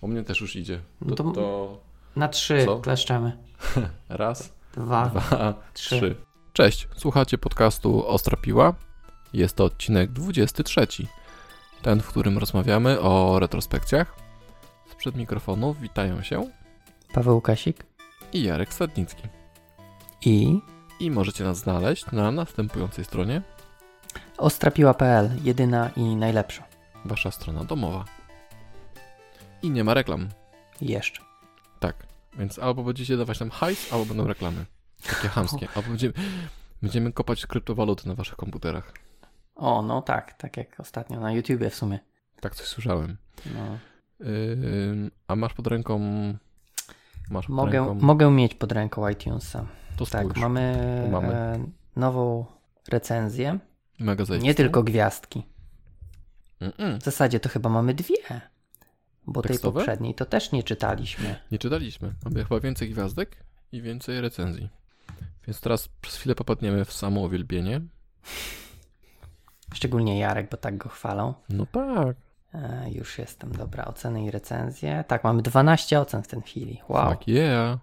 U mnie też już idzie. To na 3 kleszczemy. Raz, dwa, trzy. Cześć, słuchacie podcastu Ostra Piła. Jest to odcinek 23, ten, w którym rozmawiamy o retrospekcjach. Sprzed mikrofonów witają się Paweł Kasik i Jarek Słodnicki. I możecie nas znaleźć na następującej stronie ostrapiła.pl, jedyna i najlepsza. Wasza strona domowa. I nie ma reklam. Jeszcze. Tak, więc albo będziecie dawać nam hajs, albo będą reklamy. Takie chamskie. Albo będziemy kopać kryptowaluty na waszych komputerach. O, no tak jak ostatnio na YouTubie w sumie. Tak coś słyszałem. No. A masz pod ręką... Mogę mieć pod ręką iTunesa. To spójrz. Tak, mamy nową recenzję. Mega zajebiste. Nie tylko gwiazdki. W zasadzie to chyba mamy 2. Bo tekstowe? Tej poprzedniej to też nie czytaliśmy. Nie czytaliśmy. Mamy chyba więcej gwiazdek i więcej recenzji. Więc teraz przez chwilę popadniemy w samo uwielbienie. Szczególnie Jarek, bo tak go chwalą. No tak. Już jestem, dobra. Oceny i recenzje. Tak, mamy 12 ocen w tej chwili. Wow. Fuck yeah.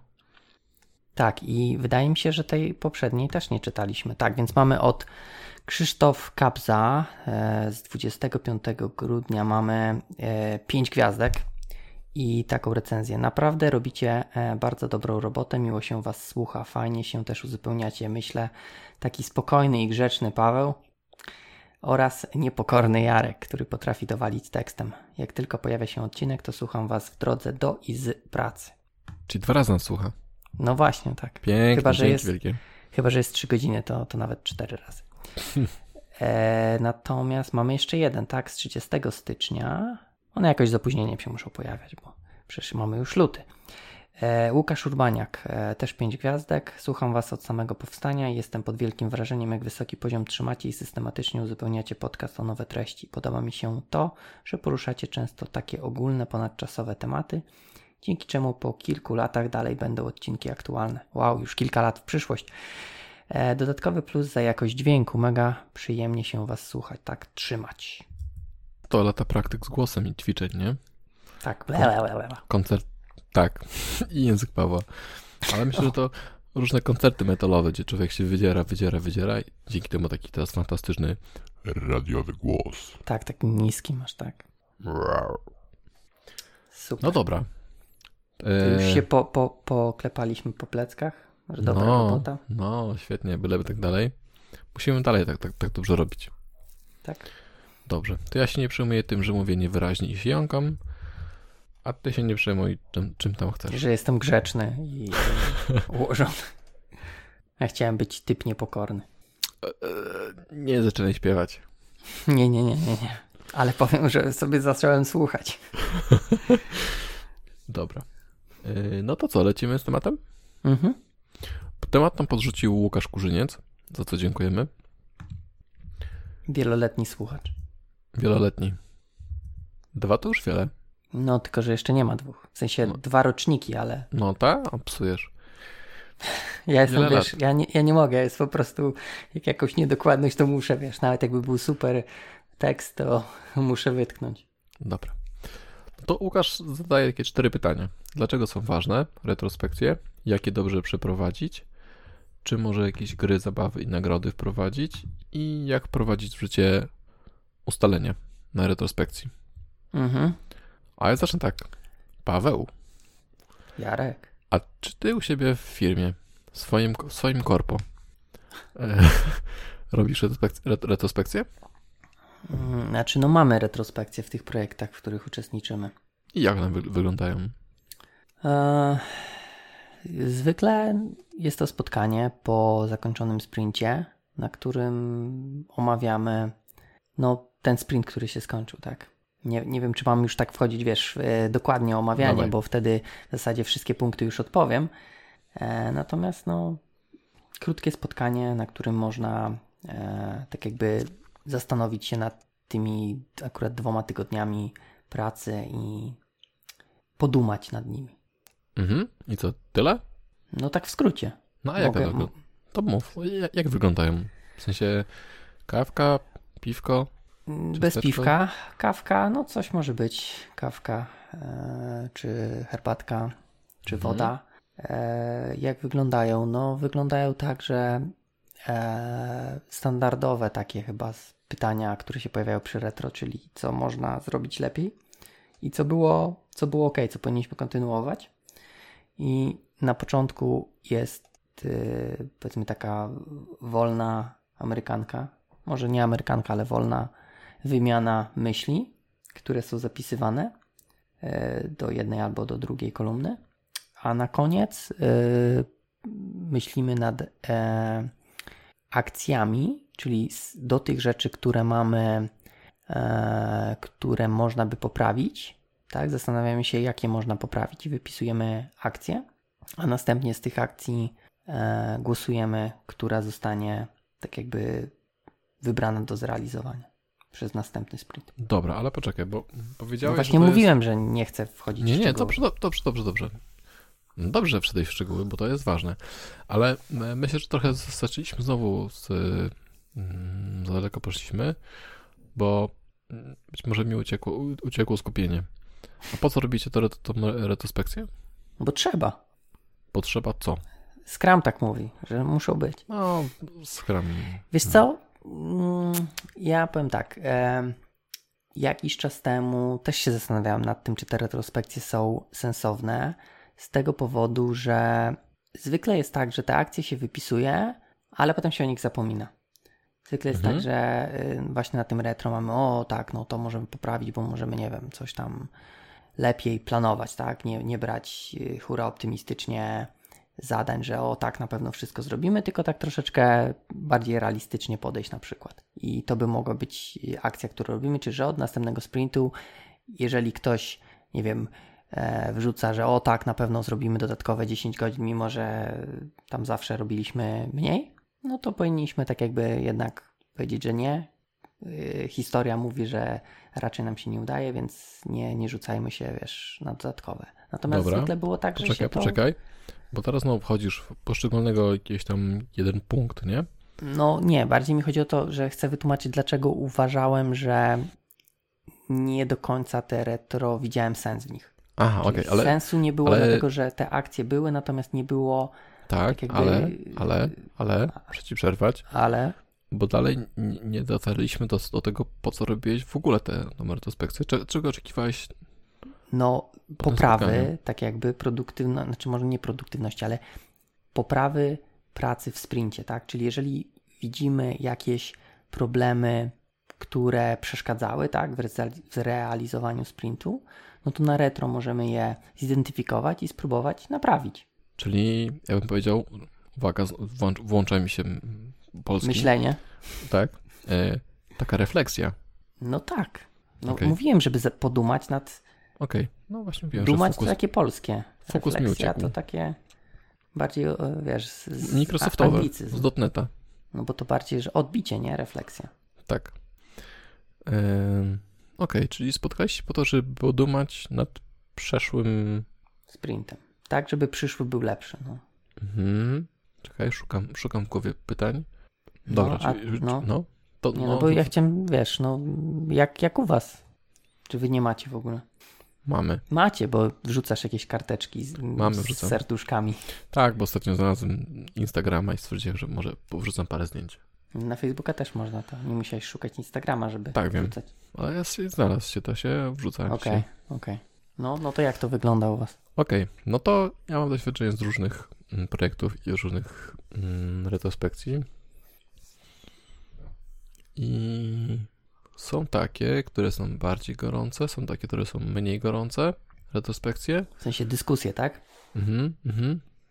Tak, i wydaje mi się, że tej poprzedniej też nie czytaliśmy. Tak, więc mamy od Krzysztof Kapza z 25 grudnia mamy 5 gwiazdek i taką recenzję. Naprawdę robicie bardzo dobrą robotę, miło się was słucha, fajnie się też uzupełniacie. Myślę, taki spokojny i grzeczny Paweł oraz niepokorny Jarek, który potrafi dowalić tekstem. Jak tylko pojawia się odcinek, to słucham was w drodze do i z pracy. Czyli 2 razy nas słucha. No właśnie, tak. Piękne, chyba, że jest 3 godziny, to nawet 4 razy. Natomiast mamy jeszcze jeden, tak, z 30 stycznia. One jakoś z opóźnieniem się muszą pojawiać, bo przecież mamy już luty. Łukasz Urbaniak, też 5 gwiazdek. Słucham was od samego powstania i jestem pod wielkim wrażeniem, jak wysoki poziom trzymacie i systematycznie uzupełniacie podcast o nowe treści. Podoba mi się to, że poruszacie często takie ogólne, ponadczasowe tematy, dzięki czemu po kilku latach dalej będą odcinki aktualne. Wow, już kilka lat w przyszłość. Dodatkowy plus za jakość dźwięku. Mega przyjemnie się was słuchać, tak trzymać. To lata praktyk z głosem i ćwiczeń, nie? Tak. Koncert, tak. I język Pawła. Ale myślę, że to różne koncerty metalowe, gdzie człowiek się wydziera i dzięki temu taki teraz fantastyczny radiowy głos. Tak, taki niski masz, tak. Super. No dobra. Już się poklepaliśmy po pleckach. Że dobra robota. No, świetnie, byleby tak dalej. Musimy dalej tak dobrze robić. Tak. Dobrze, to ja się nie przejmuję tym, że mówię niewyraźnie i się jąkam, a ty się nie przejmuj czym tam chcesz. Że jestem grzeczny i ułożony. Ja chciałem być typ niepokorny. Nie zaczynaj śpiewać. Nie. Ale powiem, że sobie zacząłem słuchać. Dobra. No to co, lecimy z tematem? Mhm. Temat nam podrzucił Łukasz Kurzyniec, za co dziękujemy. Wieloletni słuchacz. Wieloletni. 2 to już wiele. No, tylko że jeszcze nie ma 2. W sensie 2 roczniki, ale... No tak? Psujesz. Ja jestem, wiesz, ja nie mogę, jest po prostu jak jakąś niedokładność, to muszę, wiesz, nawet jakby był super tekst, to muszę wytknąć. Dobra. To Łukasz zadaje takie 4 pytania. Dlaczego są ważne retrospekcje? Jak je dobrze przeprowadzić? Czy może jakieś gry, zabawy i nagrody wprowadzić? I jak prowadzić w życie ustalenia na retrospekcji? Mhm. A ja zacznę tak. Paweł. Jarek. A czy ty u siebie w firmie, w swoim korpo robisz retrospekcję? Znaczy, no mamy retrospekcje w tych projektach, w których uczestniczymy. I jak one wyglądają? Zwykle jest to spotkanie po zakończonym sprincie, na którym omawiamy ten sprint, który się skończył, tak? Nie wiem, czy mam już tak wchodzić, wiesz, dokładnie omawianie, Dawaj. Bo wtedy w zasadzie wszystkie punkty już odpowiem. Natomiast krótkie spotkanie, na którym można tak jakby zastanowić się nad tymi akurat 2 tygodniami pracy i podumać nad nimi. Mhm. I co, tyle? No tak w skrócie. No a jak to mów, jak wyglądają? W sensie kawka, piwko? Bez piwka, kawka, no coś może być, kawka, czy herbatka, czy woda, jak wyglądają? No wyglądają tak, że standardowe takie chyba pytania, które się pojawiają przy retro, czyli co można zrobić lepiej i co było ok, co powinniśmy kontynuować. I na początku jest powiedzmy taka wolna amerykanka, może nie amerykanka, ale wolna wymiana myśli, które są zapisywane do jednej albo do drugiej kolumny, a na koniec myślimy nad akcjami, czyli do tych rzeczy, które mamy, które można by poprawić, tak? Zastanawiamy się, jakie można poprawić i wypisujemy akcje, a następnie z tych akcji głosujemy, która zostanie tak jakby wybrana do zrealizowania przez następny sprint. Dobra, ale poczekaj, bo powiedziałeś... No właśnie mówiłem, że nie chcę wchodzić w szczegóły. Dobrze. Dobrze przyjść w szczegóły, bo to jest ważne. Ale myślę, że trochę zaczęliśmy znowu za daleko poszliśmy, bo być może mi uciekło skupienie. A po co robicie tą retrospekcję? Bo trzeba. Potrzeba co? Scrum tak mówi, że muszą być. No, Scrum. Wiesz co? Ja powiem tak. Jakiś czas temu też się zastanawiałem nad tym, czy te retrospekcje są sensowne. Z tego powodu, że zwykle jest tak, że te akcje się wypisuje, ale potem się o nich zapomina. Zwykle jest tak, że właśnie na tym retro mamy, to możemy poprawić, bo możemy, nie wiem, coś tam lepiej planować, tak? Nie brać hura optymistycznie zadań, że na pewno wszystko zrobimy, tylko tak troszeczkę bardziej realistycznie podejść na przykład. I to by mogła być akcja, którą robimy, czy że od następnego sprintu, jeżeli ktoś, nie wiem, wrzuca, że na pewno zrobimy dodatkowe 10 godzin, mimo że tam zawsze robiliśmy mniej, no to powinniśmy tak jakby jednak powiedzieć, że nie. Historia mówi, że raczej nam się nie udaje, więc nie rzucajmy się, na dodatkowe. Natomiast Dobra. Zwykle było tak, że Poczekaj, bo teraz wchodzisz w poszczególnego gdzieś tam jeden punkt, nie? No nie, bardziej mi chodzi o to, że chcę wytłumaczyć, dlaczego uważałem, że nie do końca te retro widziałem sens w nich. Aha, okej, ale... Sensu nie było, dlatego że te akcje były, natomiast nie było... Tak, jakby... ale, muszę ci przerwać. Ale? Bo dalej nie dotarliśmy do tego, po co robiłeś w ogóle tę retrospekcję. Czego oczekiwałeś? No, poprawy, tak jakby produktywności, znaczy może nie produktywności, ale poprawy pracy w sprincie, tak? Czyli jeżeli widzimy jakieś problemy, które przeszkadzały, tak, w zrealizowaniu sprintu, no to na retro możemy je zidentyfikować i spróbować naprawić. Czyli ja bym powiedział, uwaga, włącza mi się polski. Myślenie. Tak, taka refleksja. No tak. No okay. Mówiłem, żeby podumać nad... Okej, okay. No właśnie wiem, dumać że fokus... to takie polskie. Fokus refleksja mi uciekł. To takie bardziej, wiesz, z Microsoftowe, z dotneta. No bo to bardziej, że odbicie, nie? Refleksja. Tak. Okej, czyli spotkaliście się po to, żeby podumać nad przeszłym... Sprintem. Tak, żeby przyszły był lepszy. No. Czekaj, szukam w głowie pytań. Dobra, bo ja chciałem, wiesz, jak u was? Czy wy nie macie w ogóle? Mamy. Macie, bo wrzucasz jakieś karteczki z serduszkami. Tak, bo ostatnio znalazłem Instagrama i stwierdziłem, że może wrzucam parę zdjęć. Na Facebooka też można to. Nie musiałeś szukać Instagrama, żeby wrzucać. Wiem, ale ja znalazł się, to się wrzucałem. Okej. No to jak to wygląda u was? Okej, no to ja mam doświadczenie z różnych projektów i z różnych retrospekcji. I są takie, które są bardziej gorące, są takie, które są mniej gorące retrospekcje. W sensie dyskusje, tak?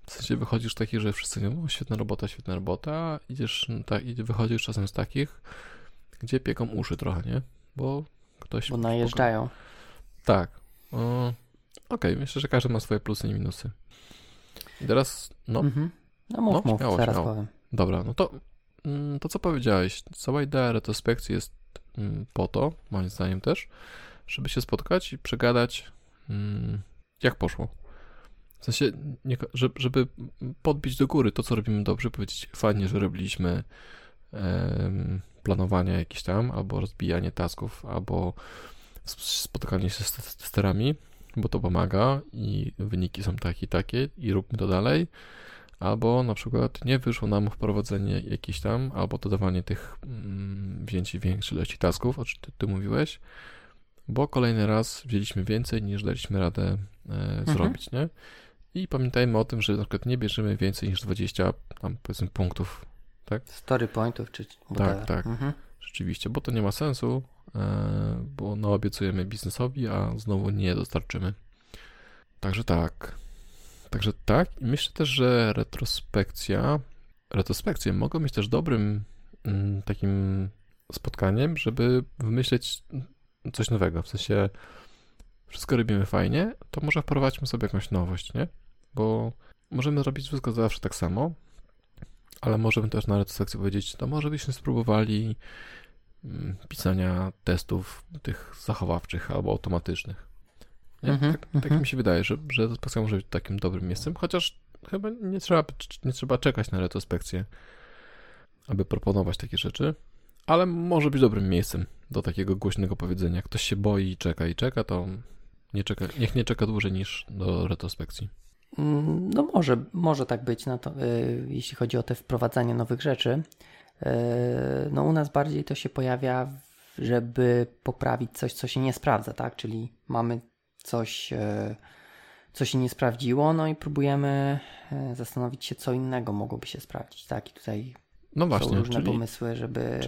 W sensie wychodzisz z takich, że wszyscy mówią, świetna robota, wychodzisz czasem z takich, gdzie pieką uszy trochę, nie? Bo najeżdżają. Tak. Okej, myślę, że każdy ma swoje plusy i minusy. I teraz, mów, zaraz powiem. Dobra, no to co powiedziałeś, cała idea retrospekcji jest po to, moim zdaniem też, żeby się spotkać i przegadać, jak poszło. W sensie, żeby podbić do góry to, co robimy dobrze, powiedzieć fajnie, że robiliśmy planowanie jakieś tam, albo rozbijanie tasków, albo spotkanie się z testerami, bo to pomaga i wyniki są takie i takie i róbmy to dalej, albo na przykład nie wyszło nam wprowadzenie jakichś tam, albo dodawanie tych większej ilości tasków, o czym ty mówiłeś, bo kolejny raz wzięliśmy więcej niż daliśmy radę zrobić, nie? I pamiętajmy o tym, że na przykład nie bierzemy więcej niż 20 tam powiedzmy punktów, tak? Story pointów czy... Tak. Mhm. Rzeczywiście, bo to nie ma sensu, bo naobiecujemy biznesowi, a znowu nie dostarczymy. Także tak. I myślę też, że retrospekcje mogą być też dobrym takim spotkaniem, żeby wymyśleć coś nowego. W sensie wszystko robimy fajnie, to może wprowadźmy sobie jakąś nowość, nie? Bo możemy zrobić wszystko zawsze tak samo, ale możemy też na retrospekcji powiedzieć, to może byśmy spróbowali pisania testów tych zachowawczych albo automatycznych. Tak mi się wydaje, że retrospekcja może być takim dobrym miejscem, chociaż chyba nie trzeba czekać na retrospekcję, aby proponować takie rzeczy, ale może być dobrym miejscem do takiego głośnego powiedzenia. Ktoś się boi i czeka, to niech nie czeka dłużej niż do retrospekcji. No może tak być, no to, jeśli chodzi o te wprowadzanie nowych rzeczy. No u nas bardziej to się pojawia, żeby poprawić coś, co się nie sprawdza, tak? Czyli mamy coś, co się nie sprawdziło, no i próbujemy zastanowić się, co innego mogłoby się sprawdzić, tak? I tutaj no właśnie, są różne pomysły, żeby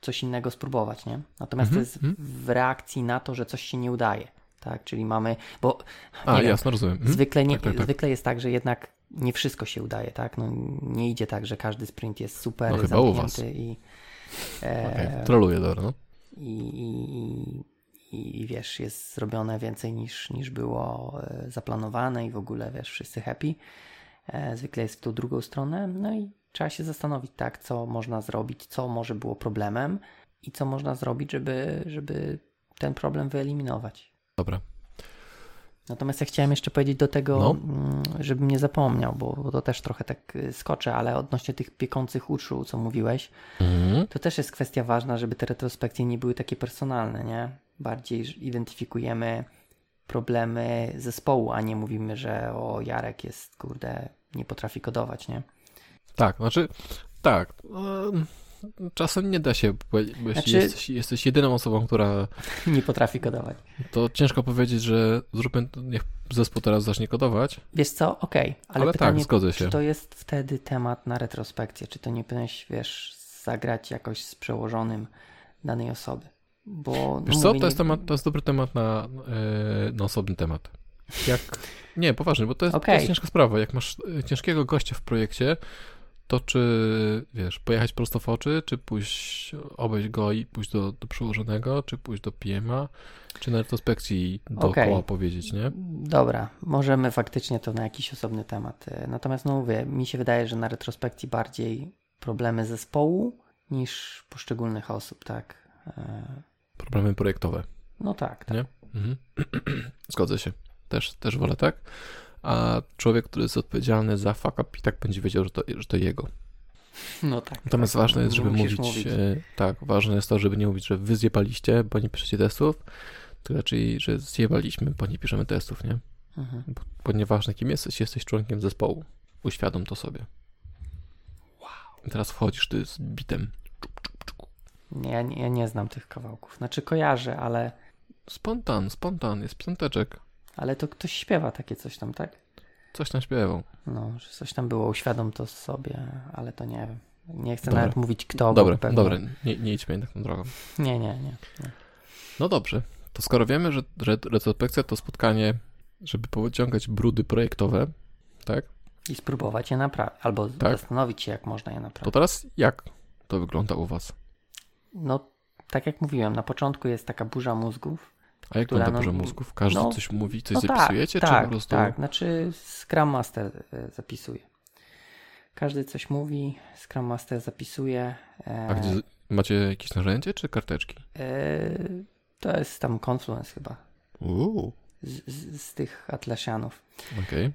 coś innego spróbować, nie? Natomiast to jest w reakcji na to, że coś się nie udaje. Tak, czyli mamy, bo jasno, rozumiem. Zwykle jest tak, że jednak nie wszystko się udaje, tak? No, nie idzie tak, że każdy sprint jest super, no, zamknięty i troluje, dobra, no. I wiesz, jest zrobione więcej niż było zaplanowane i w ogóle, wiesz, wszyscy happy. Zwykle jest w tą drugą stronę, no i trzeba się zastanowić, tak, co można zrobić, co może było problemem i co można zrobić, żeby ten problem wyeliminować. Dobra. Natomiast ja chciałem jeszcze powiedzieć do tego, żebym nie zapomniał, bo to też trochę tak skoczę, ale odnośnie tych piekących uczuć, co mówiłeś, to też jest kwestia ważna, żeby te retrospekcje nie były takie personalne, nie? Bardziej identyfikujemy problemy zespołu, a nie mówimy, że Jarek jest, nie potrafi kodować, nie? Tak, znaczy, tak. Czasem nie da się, bo jeśli jesteś jedyną osobą, która nie potrafi kodować. To ciężko powiedzieć, że niech zespół teraz zacznie kodować. Wiesz co, okej. Ale pytanie, tak, zgodzę się. Czy to jest wtedy temat na retrospekcję? Czy to nie powinieneś, zagrać jakoś z przełożonym danej osoby? Bo, wiesz co, to jest dobry temat na osobny temat. Nie, poważnie, bo to jest ciężka sprawa. Jak masz ciężkiego gościa w projekcie, to czy, pojechać prosto w oczy, czy pójść, obejść go i pójść do przełożonego, czy pójść do PM-a, czy na retrospekcji dookoła powiedzieć, nie? Dobra, możemy faktycznie to na jakiś osobny temat. Natomiast mi się wydaje, że na retrospekcji bardziej problemy zespołu niż poszczególnych osób, tak? Problemy projektowe. No tak. Nie? Mhm. Zgodzę się. Też wolę tak. A człowiek, który jest odpowiedzialny za fuck up, i tak będzie wiedział, że to jego. No tak. Natomiast ważne jest, żeby mówić. Ważne jest to, żeby nie mówić, że wy zjebaliście, bo nie piszecie testów, to raczej, że zjebaliśmy, bo nie piszemy testów, nie? Mhm. Bo nieważne kim jesteś członkiem zespołu. Uświadom to sobie. Wow. I teraz wchodzisz ty z bitem. Nie, ja nie znam tych kawałków. Znaczy kojarzę, ale... Spontan, jest piąteczek. Ale to ktoś śpiewa takie coś tam, tak? Coś tam śpiewał. No, że coś tam było, uświadom to sobie, ale to nie wiem. Nie chcę nawet mówić kto. Dobra, nie idźmy jednak tą drogą. Nie. No dobrze, to skoro wiemy, że retrospekcja to spotkanie, żeby pociągać brudy projektowe, tak? I spróbować je naprawić, albo zastanowić się, jak można je naprawić. To teraz jak to wygląda u was? No, tak jak mówiłem, na początku jest taka burza mózgów. A jak wygląda burza mózgów? Każdy coś mówi, coś zapisujecie? Tak, czy po prostu... tak. Znaczy Scrum Master zapisuje. Każdy coś mówi, Scrum Master zapisuje. A gdzie, macie jakieś narzędzie czy karteczki? To jest tam Confluence chyba. Z tych Atlasianów. Okej.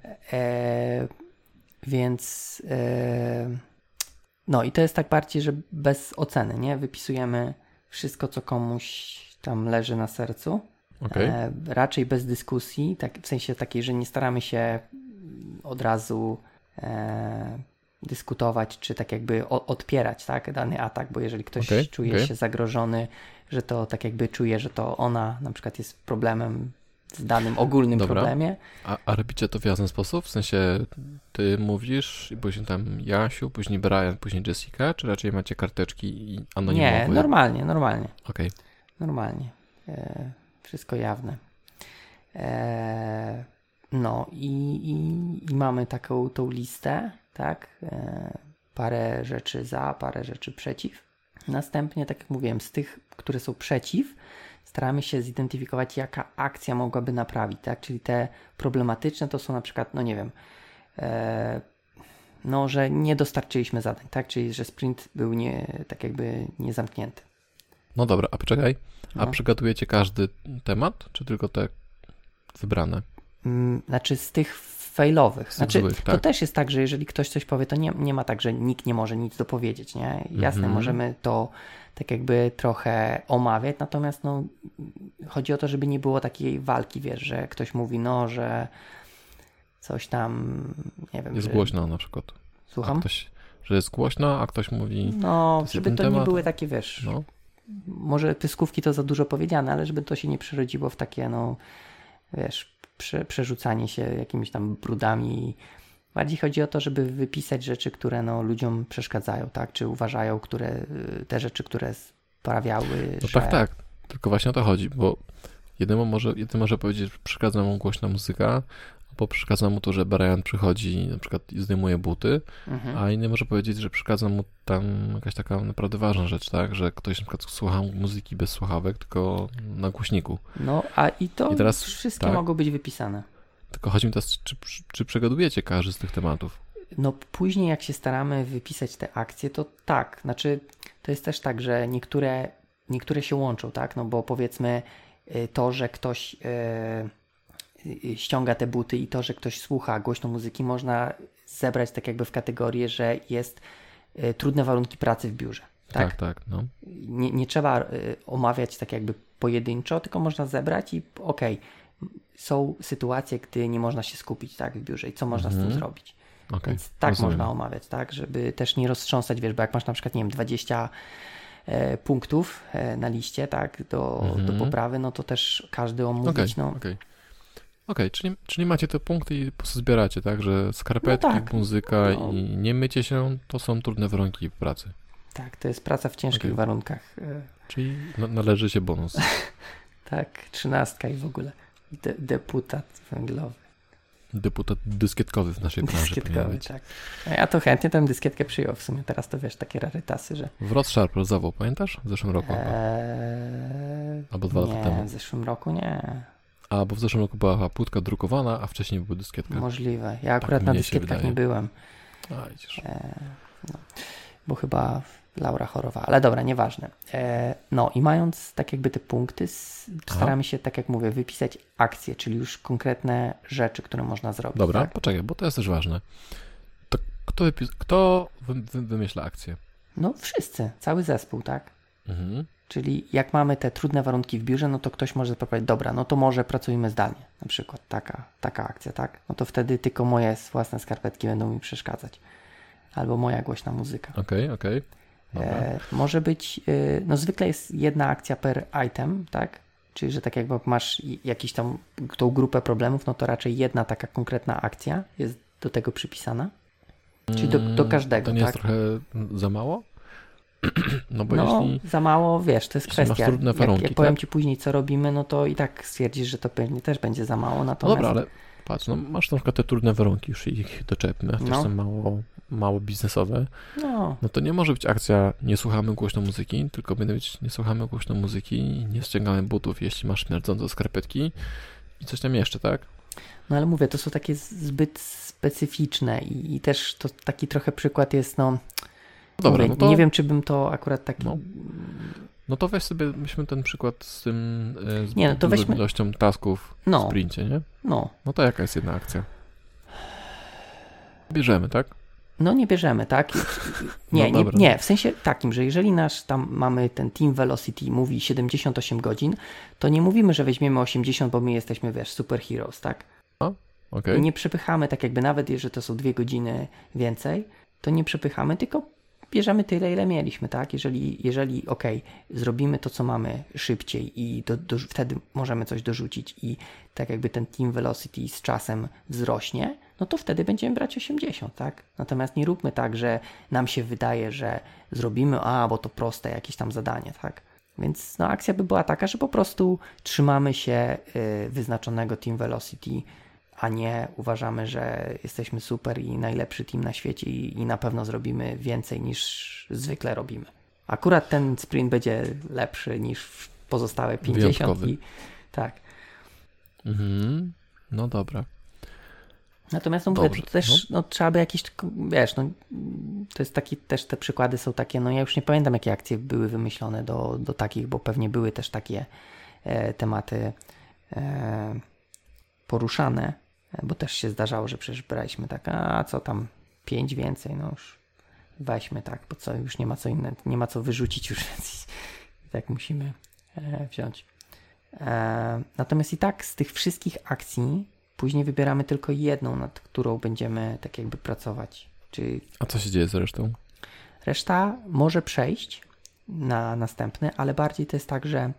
Więc no i to jest tak bardziej, że bez oceny, nie? Wypisujemy wszystko, co komuś tam leży na sercu. Okay. Raczej bez dyskusji, tak, w sensie takiej, że nie staramy się od razu dyskutować, czy tak jakby odpierać, tak, dany atak, bo jeżeli ktoś czuje się zagrożony, że to tak jakby czuje, że to ona na przykład jest problemem z danym ogólnym problemie. A robicie to w jasny sposób? W sensie ty mówisz i później tam Jasiu, później Brian, później Jessica, czy raczej macie karteczki i anonimowe? Nie, normalnie. Okej. Normalnie. Wszystko jawne. No i mamy taką tą listę, tak? Parę rzeczy za, parę rzeczy przeciw. Następnie, tak jak mówiłem, z tych, które są przeciw, staramy się zidentyfikować, jaka akcja mogłaby naprawić, tak? Czyli te problematyczne to są na przykład, no nie wiem, no, że nie dostarczyliśmy zadań, tak? Czyli, że sprint był nie, tak jakby niezamknięty. No dobra, a poczekaj, a przygotujecie każdy temat, czy tylko te wybrane? Znaczy z tych failowych. Znaczy, to też jest tak, że jeżeli ktoś coś powie, to nie ma tak, że nikt nie może nic dopowiedzieć, nie? Jasne, możemy to tak jakby trochę omawiać, natomiast no, chodzi o to, żeby nie było takiej walki, wiesz, że ktoś mówi, no, że coś tam, nie wiem. Jest głośno na przykład. Słucham? Że jest głośno, a ktoś mówi... No, żeby to nie były takie, wiesz... No. Może pyskówki to za dużo powiedziane, ale żeby to się nie przerodziło w takie, no wiesz, przerzucanie się jakimiś tam brudami. Bardziej chodzi o to, żeby wypisać rzeczy, które no, ludziom przeszkadzają, tak? Czy uważają, które te rzeczy, które sprawiały, no że... Tak. Tylko właśnie o to chodzi, bo jeden może powiedzieć, że przeszkadza mu głośna muzyka, bo przeszkadza mu to, że Brian przychodzi na przykład i zdejmuje buty, a inny może powiedzieć, że przeszkadza mu tam jakaś taka naprawdę ważna rzecz, tak, że ktoś na przykład słucha muzyki bez słuchawek, tylko na głośniku. No a i to teraz, wszystkie mogą być wypisane. Tylko chodzi mi teraz, czy przegadujecie każdy z tych tematów? No później jak się staramy wypisać te akcje, to tak, znaczy to jest też tak, że niektóre się łączą, tak, no bo powiedzmy to, że ktoś... ściąga te buty i to, że ktoś słucha głośno muzyki, można zebrać tak jakby w kategorię, że jest trudne warunki pracy w biurze. Tak, tak. No. Nie trzeba omawiać tak jakby pojedynczo, tylko można zebrać i są sytuacje, gdy nie można się skupić tak w biurze i co można z tym zrobić. Okay. Więc tak można omawiać, tak, żeby też nie roztrząsać, wiesz, bo jak masz na przykład, nie wiem, 20 punktów na liście, tak, do poprawy, no to też każdy omówić, Okej, czyli macie te punkty i po prostu zbieracie, tak? Że skarpetki, muzyka i nie mycie się, to są trudne warunki pracy. Tak, to jest praca w ciężkich warunkach. Czyli należy się bonus. Tak, 13 i w ogóle. Deputat węglowy. Deputat dyskietkowy w naszej branży. Dyskietkowy, tak. Ja to chętnie tę dyskietkę przyjął w sumie. Teraz to wiesz, takie rarytasy, że... Wrot Sharp rozdawał, pamiętasz? W zeszłym roku? Albo 2 lata temu. Nie, w zeszłym roku nie. A, bo w zeszłym roku była płytka drukowana, a wcześniej były dyskietka. Możliwe. Ja akurat na dyskietkach nie byłem. A, widzisz. No, bo chyba Laura chorowała. Ale dobra, nieważne. No i mając tak jakby te punkty, staramy się, tak jak mówię, wypisać akcje, czyli już konkretne rzeczy, które można zrobić. Dobra, tak? Poczekaj, bo to jest też ważne. To kto wymyśla akcje? No wszyscy, cały zespół, tak? Mhm. Czyli jak mamy te trudne warunki w biurze, no to ktoś może zaproponować, dobra, no to może pracujmy zdalnie, na przykład taka akcja, tak? No to wtedy tylko moje własne skarpetki będą mi przeszkadzać. Albo moja głośna muzyka. Okej. Może być, no zwykle jest jedna akcja per item, tak? Czyli, że tak jakby masz jakąś tam tą grupę problemów, no to raczej jedna taka konkretna akcja jest do tego przypisana. Czyli do każdego, to nie jest trochę za mało? No, bo jeśli za mało, wiesz, to jest kwestia. Masz trudne warunki, jak powiem ci później, co robimy, no to i tak stwierdzisz, że to pewnie też będzie za mało. Natomiast... No dobra, ale patrz, no masz na przykład te trudne warunki, już ich doczepmy, chociaż są mało biznesowe. No to nie może być akcja nie słuchamy głośno muzyki, tylko będzie być nie słuchamy głośno muzyki, nie ściągamy butów, jeśli masz śmierdzące skarpetki i coś tam jeszcze, tak? No ale mówię, to są takie zbyt specyficzne i też to taki trochę przykład jest, Dobra, mówię, no to, nie wiem, czy bym to akurat taki... No to weź sobie, myśmy ten przykład z tym z ilością tasków w sprincie, nie? No to jaka jest jedna akcja? Bierzemy, tak? No nie bierzemy, tak? Nie, w sensie takim, że jeżeli nasz tam mamy ten team velocity mówi 78 godzin, to nie mówimy, że weźmiemy 80, bo my jesteśmy, wiesz, super heroes, tak? A, okay. Nie przepychamy, tak jakby nawet, jeżeli to są 2 godziny więcej, to nie przepychamy, tylko bierzemy tyle, ile mieliśmy, tak? Jeżeli okej, zrobimy to, co mamy szybciej i wtedy możemy coś dorzucić i tak jakby ten team velocity z czasem wzrośnie, no to wtedy będziemy brać 80, tak? Natomiast nie róbmy tak, że nam się wydaje, że zrobimy, bo to proste jakieś tam zadanie, tak? Więc no, akcja by była taka, że po prostu trzymamy się wyznaczonego team velocity, a nie uważamy, że jesteśmy super i najlepszy team na świecie i na pewno zrobimy więcej niż zwykle robimy. Akurat ten sprint będzie lepszy niż pozostałe 50. Wyjątkowy. Tak. Mhm. No dobra. Natomiast no, mówię, to też no, trzeba by jakieś, wiesz, no, to jest taki, też te przykłady są takie, no ja już nie pamiętam, jakie akcje były wymyślone do takich, bo pewnie były też takie tematy poruszane, bo też się zdarzało, że przecież braliśmy tak, a co tam, 5 więcej, no już weźmy tak, bo co, już nie ma co inne, nie ma co wyrzucić już, więc tak musimy wziąć. Natomiast i tak z tych wszystkich akcji później wybieramy tylko jedną, nad którą będziemy tak jakby pracować. A co się dzieje z resztą? Reszta może przejść na następny, ale bardziej to jest tak, że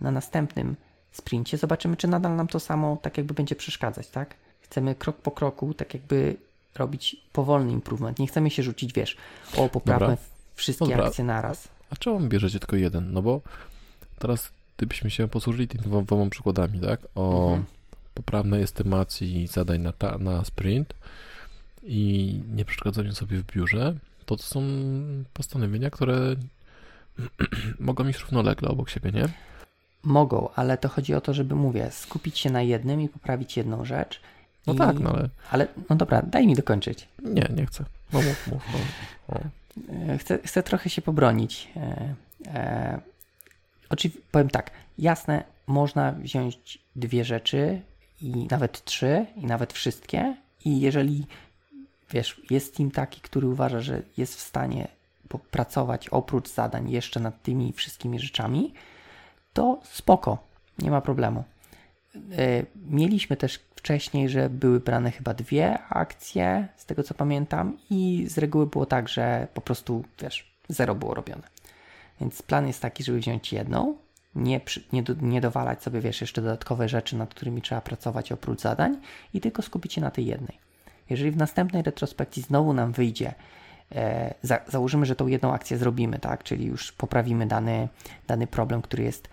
na następnym sprincie zobaczymy, czy nadal nam to samo tak jakby będzie przeszkadzać, tak? Chcemy krok po kroku tak jakby robić powolny improvement. Nie chcemy się rzucić, wiesz, poprawmy wszystkie akcje naraz. A czemu bierzecie tylko jeden? No bo teraz gdybyśmy się posłużyli tymi dwoma przykładami, tak? Poprawnej estymacji zadań na sprint i nie przeszkadzaniu sobie w biurze, to są postanowienia, które mogą iść równolegle obok siebie, nie? Mogą, ale to chodzi o to, żeby, mówię, skupić się na jednym i poprawić jedną rzecz. No i... tak, no ale... no dobra, daj mi dokończyć. Nie chcę. No, mów. Chcę trochę się pobronić. Oczywiście, powiem tak, jasne, można wziąć 2 rzeczy i nawet 3 i nawet wszystkie i jeżeli, wiesz, jest team taki, który uważa, że jest w stanie pracować oprócz zadań jeszcze nad tymi wszystkimi rzeczami, to spoko, nie ma problemu. Mieliśmy też wcześniej, że były brane chyba 2 akcje, z tego co pamiętam, i z reguły było tak, że po prostu, wiesz, 0 było robione. Więc plan jest taki, żeby wziąć jedną, nie dowalać sobie, wiesz, jeszcze dodatkowe rzeczy, nad którymi trzeba pracować oprócz zadań i tylko skupić się na tej jednej. Jeżeli w następnej retrospekcji znowu nam wyjdzie, założymy, że tą jedną akcję zrobimy, tak? Czyli już poprawimy dany problem, który jest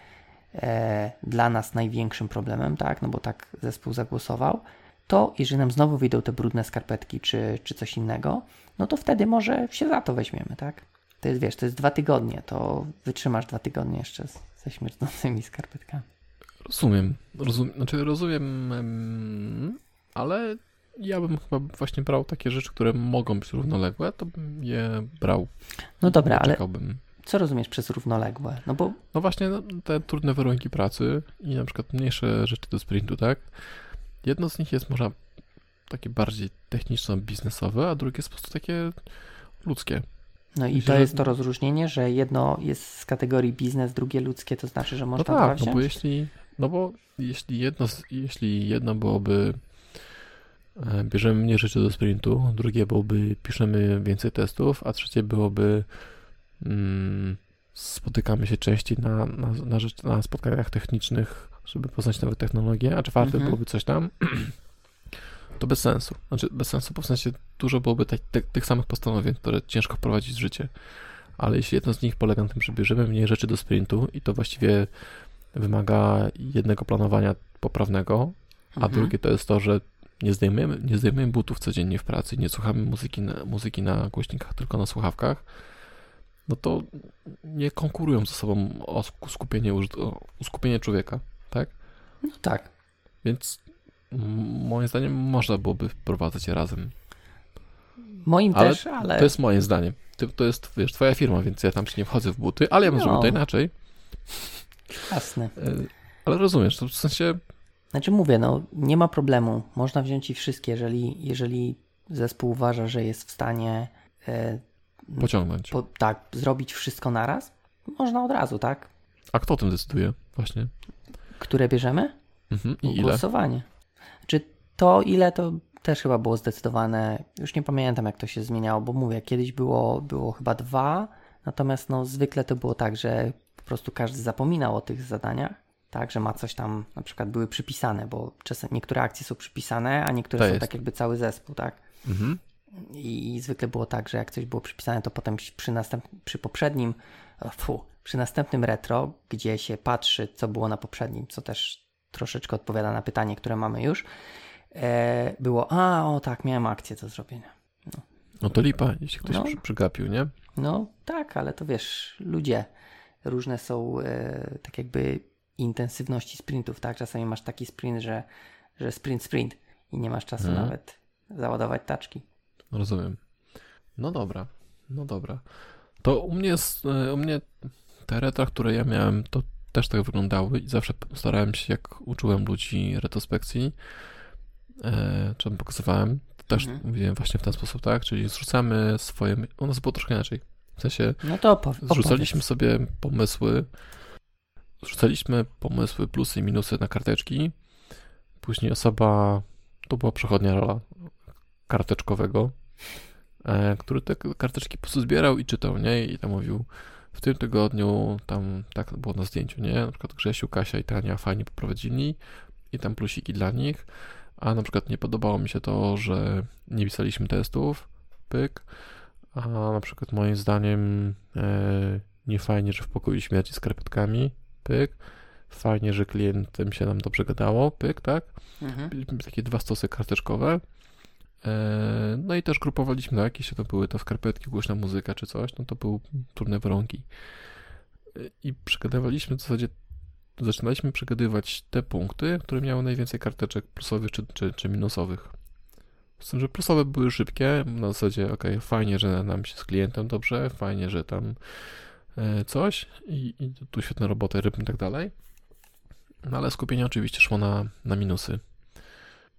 dla nas największym problemem, tak? No bo tak zespół zagłosował, to jeżeli nam znowu wyjdą te brudne skarpetki czy coś innego, no to wtedy może się za to weźmiemy, tak? To jest, wiesz, to jest 2 tygodnie, to wytrzymasz 2 tygodnie jeszcze ze śmierdzącymi skarpetkami. Rozumiem, ale ja bym chyba właśnie brał takie rzeczy, które mogą być równoległe, to bym je brał. No dobra, ale co rozumiesz przez równoległe? No bo... No właśnie te trudne warunki pracy i na przykład mniejsze rzeczy do sprintu, tak? Jedno z nich jest może takie bardziej techniczno-biznesowe, a drugie jest po prostu takie ludzkie. No i to jest to rozróżnienie, że jedno jest z kategorii biznes, drugie ludzkie, to znaczy, że można dwa wziąć? Bo jeśli jedno byłoby, bierzemy mniej rzeczy do sprintu, drugie byłoby, piszemy więcej testów, a trzecie byłoby, spotykamy się częściej na spotkaniach technicznych, żeby poznać nowe technologie, a czwarte byłoby coś tam, to bez sensu. Znaczy bez sensu, bo w sensie dużo byłoby tych samych postanowień, które ciężko wprowadzić w życie. Ale jeśli jedno z nich polega na tym, że bierzemy mniej rzeczy do sprintu i to właściwie wymaga jednego planowania poprawnego, a drugie to jest to, że nie zdejmujemy butów codziennie w pracy, nie słuchamy muzyki na głośnikach, tylko na słuchawkach, no to nie konkurują ze sobą o skupienie człowieka, tak? No tak. Więc moim zdaniem można byłoby wprowadzać je razem. Ale to jest moje zdanie. To jest, wiesz, twoja firma, więc ja tam się nie wchodzę w buty, ale ja bym zrobił to inaczej. Jasne. Ale rozumiesz, to w sensie... Znaczy mówię, no nie ma problemu. Można wziąć i wszystkie, jeżeli zespół uważa, że jest w stanie pociągnąć. Tak, zrobić wszystko naraz? Można od razu, tak? A kto o tym decyduje właśnie? Które bierzemy? I ile? Głosowanie. Znaczy to ile to też chyba było zdecydowane, już nie pamiętam jak to się zmieniało, bo mówię, kiedyś było chyba 2, natomiast no, zwykle to było tak, że po prostu każdy zapominał o tych zadaniach, tak, że ma coś tam, na przykład były przypisane, bo czasem niektóre akcje są przypisane, a niektóre są tak jakby cały zespół, tak? Mhm. I zwykle było tak, że jak coś było przypisane, to potem przy następnym retro, gdzie się patrzy, co było na poprzednim, co też troszeczkę odpowiada na pytanie, które mamy już, było, miałem akcję do zrobienia. No to lipa, jeśli ktoś przygapił, nie? No tak, ale to wiesz, ludzie, różne są tak jakby intensywności sprintów, tak? Czasami masz taki sprint, że sprint i nie masz czasu nawet załadować taczki. Rozumiem. No dobra. To u mnie te retra, które ja miałem, to też tak wyglądały i zawsze starałem się, jak uczyłem ludzi retrospekcji, czy pokazywałem, to też mówiłem właśnie w ten sposób, tak? Czyli zrzucamy swoje... U nas było troszkę inaczej. W sensie zrzucaliśmy sobie pomysły, plusy i minusy na karteczki. Później to była przechodnia rola karteczkowego, który te karteczki po prostu zbierał i czytał, nie? I tam mówił, w tym tygodniu tam tak było na zdjęciu, nie? Na przykład Grzesiu, Kasia i Tania fajnie poprowadzili i tam plusiki dla nich, a na przykład nie podobało mi się to, że nie pisaliśmy testów, a na przykład moim zdaniem nie fajnie, że w pokoju śmierci z skarpetkami, fajnie, że klientem się nam dobrze gadało, tak? Takie 2 stosy karteczkowe. No i też grupowaliśmy na jakieś, to były to skarpetki, głośna muzyka czy coś, no to były trudne warunki. I przegadywaliśmy w zasadzie, zaczynaliśmy przegadywać te punkty, które miały najwięcej karteczek plusowych czy minusowych. Z tym, że plusowe były szybkie, na zasadzie okej, fajnie, że nam się z klientem dobrze, fajnie, że tam coś i tu świetne roboty, ryb i tak dalej. No ale skupienie oczywiście szło na minusy.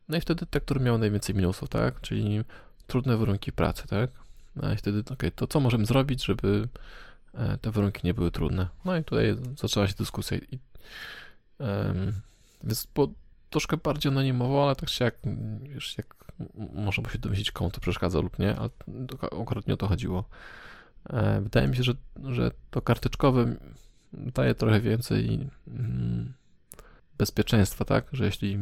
No i wtedy te, które miały najwięcej minusów, tak? Czyli trudne warunki pracy, tak? No i wtedy, to co możemy zrobić, żeby te warunki nie były trudne? No i tutaj zaczęła się dyskusja. Więc było troszkę bardziej anonimowo, ale tak się jak można by się domyślić, komu to przeszkadza lub nie, ale akurat nie o to chodziło. Wydaje mi się, że to karteczkowe daje trochę więcej bezpieczeństwa, tak? Że jeśli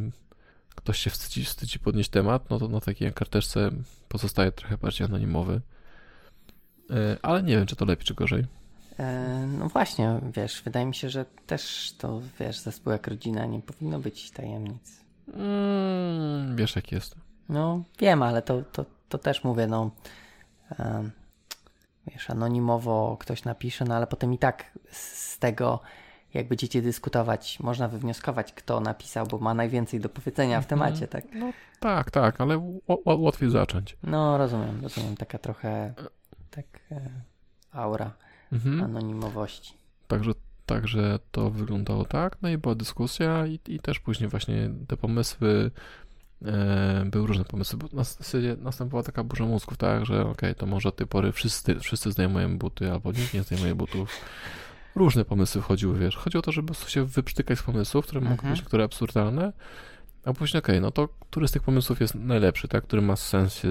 ktoś się wstydzi podnieść temat, no to na takiej karteczce pozostaje trochę bardziej anonimowy. Ale nie wiem, czy to lepiej, czy gorzej. No właśnie, wiesz, wydaje mi się, że też to, wiesz, zespół jak rodzina, nie powinno być tajemnic. Wiesz, jak jest. No wiem, ale to też mówię, wiesz, anonimowo ktoś napisze, no ale potem i tak z tego... Jak będziecie dyskutować, można wywnioskować, kto napisał, bo ma najwięcej do powiedzenia w temacie, tak? No tak, ale łatwiej zacząć. No rozumiem, taka trochę aura anonimowości. Także to wyglądało tak, no i była dyskusja i też później właśnie te pomysły, były różne pomysły, bo następowała taka burza mózgów, tak, że to może od tej pory wszyscy zdejmujemy buty, albo nikt nie zdejmuje butów. Różne pomysły wchodziły, wiesz. Chodzi o to, żeby po prostu się wyprztykać z pomysłów, które mogą być niektóre absurdalne, a później no to który z tych pomysłów jest najlepszy, tak, który ma sens się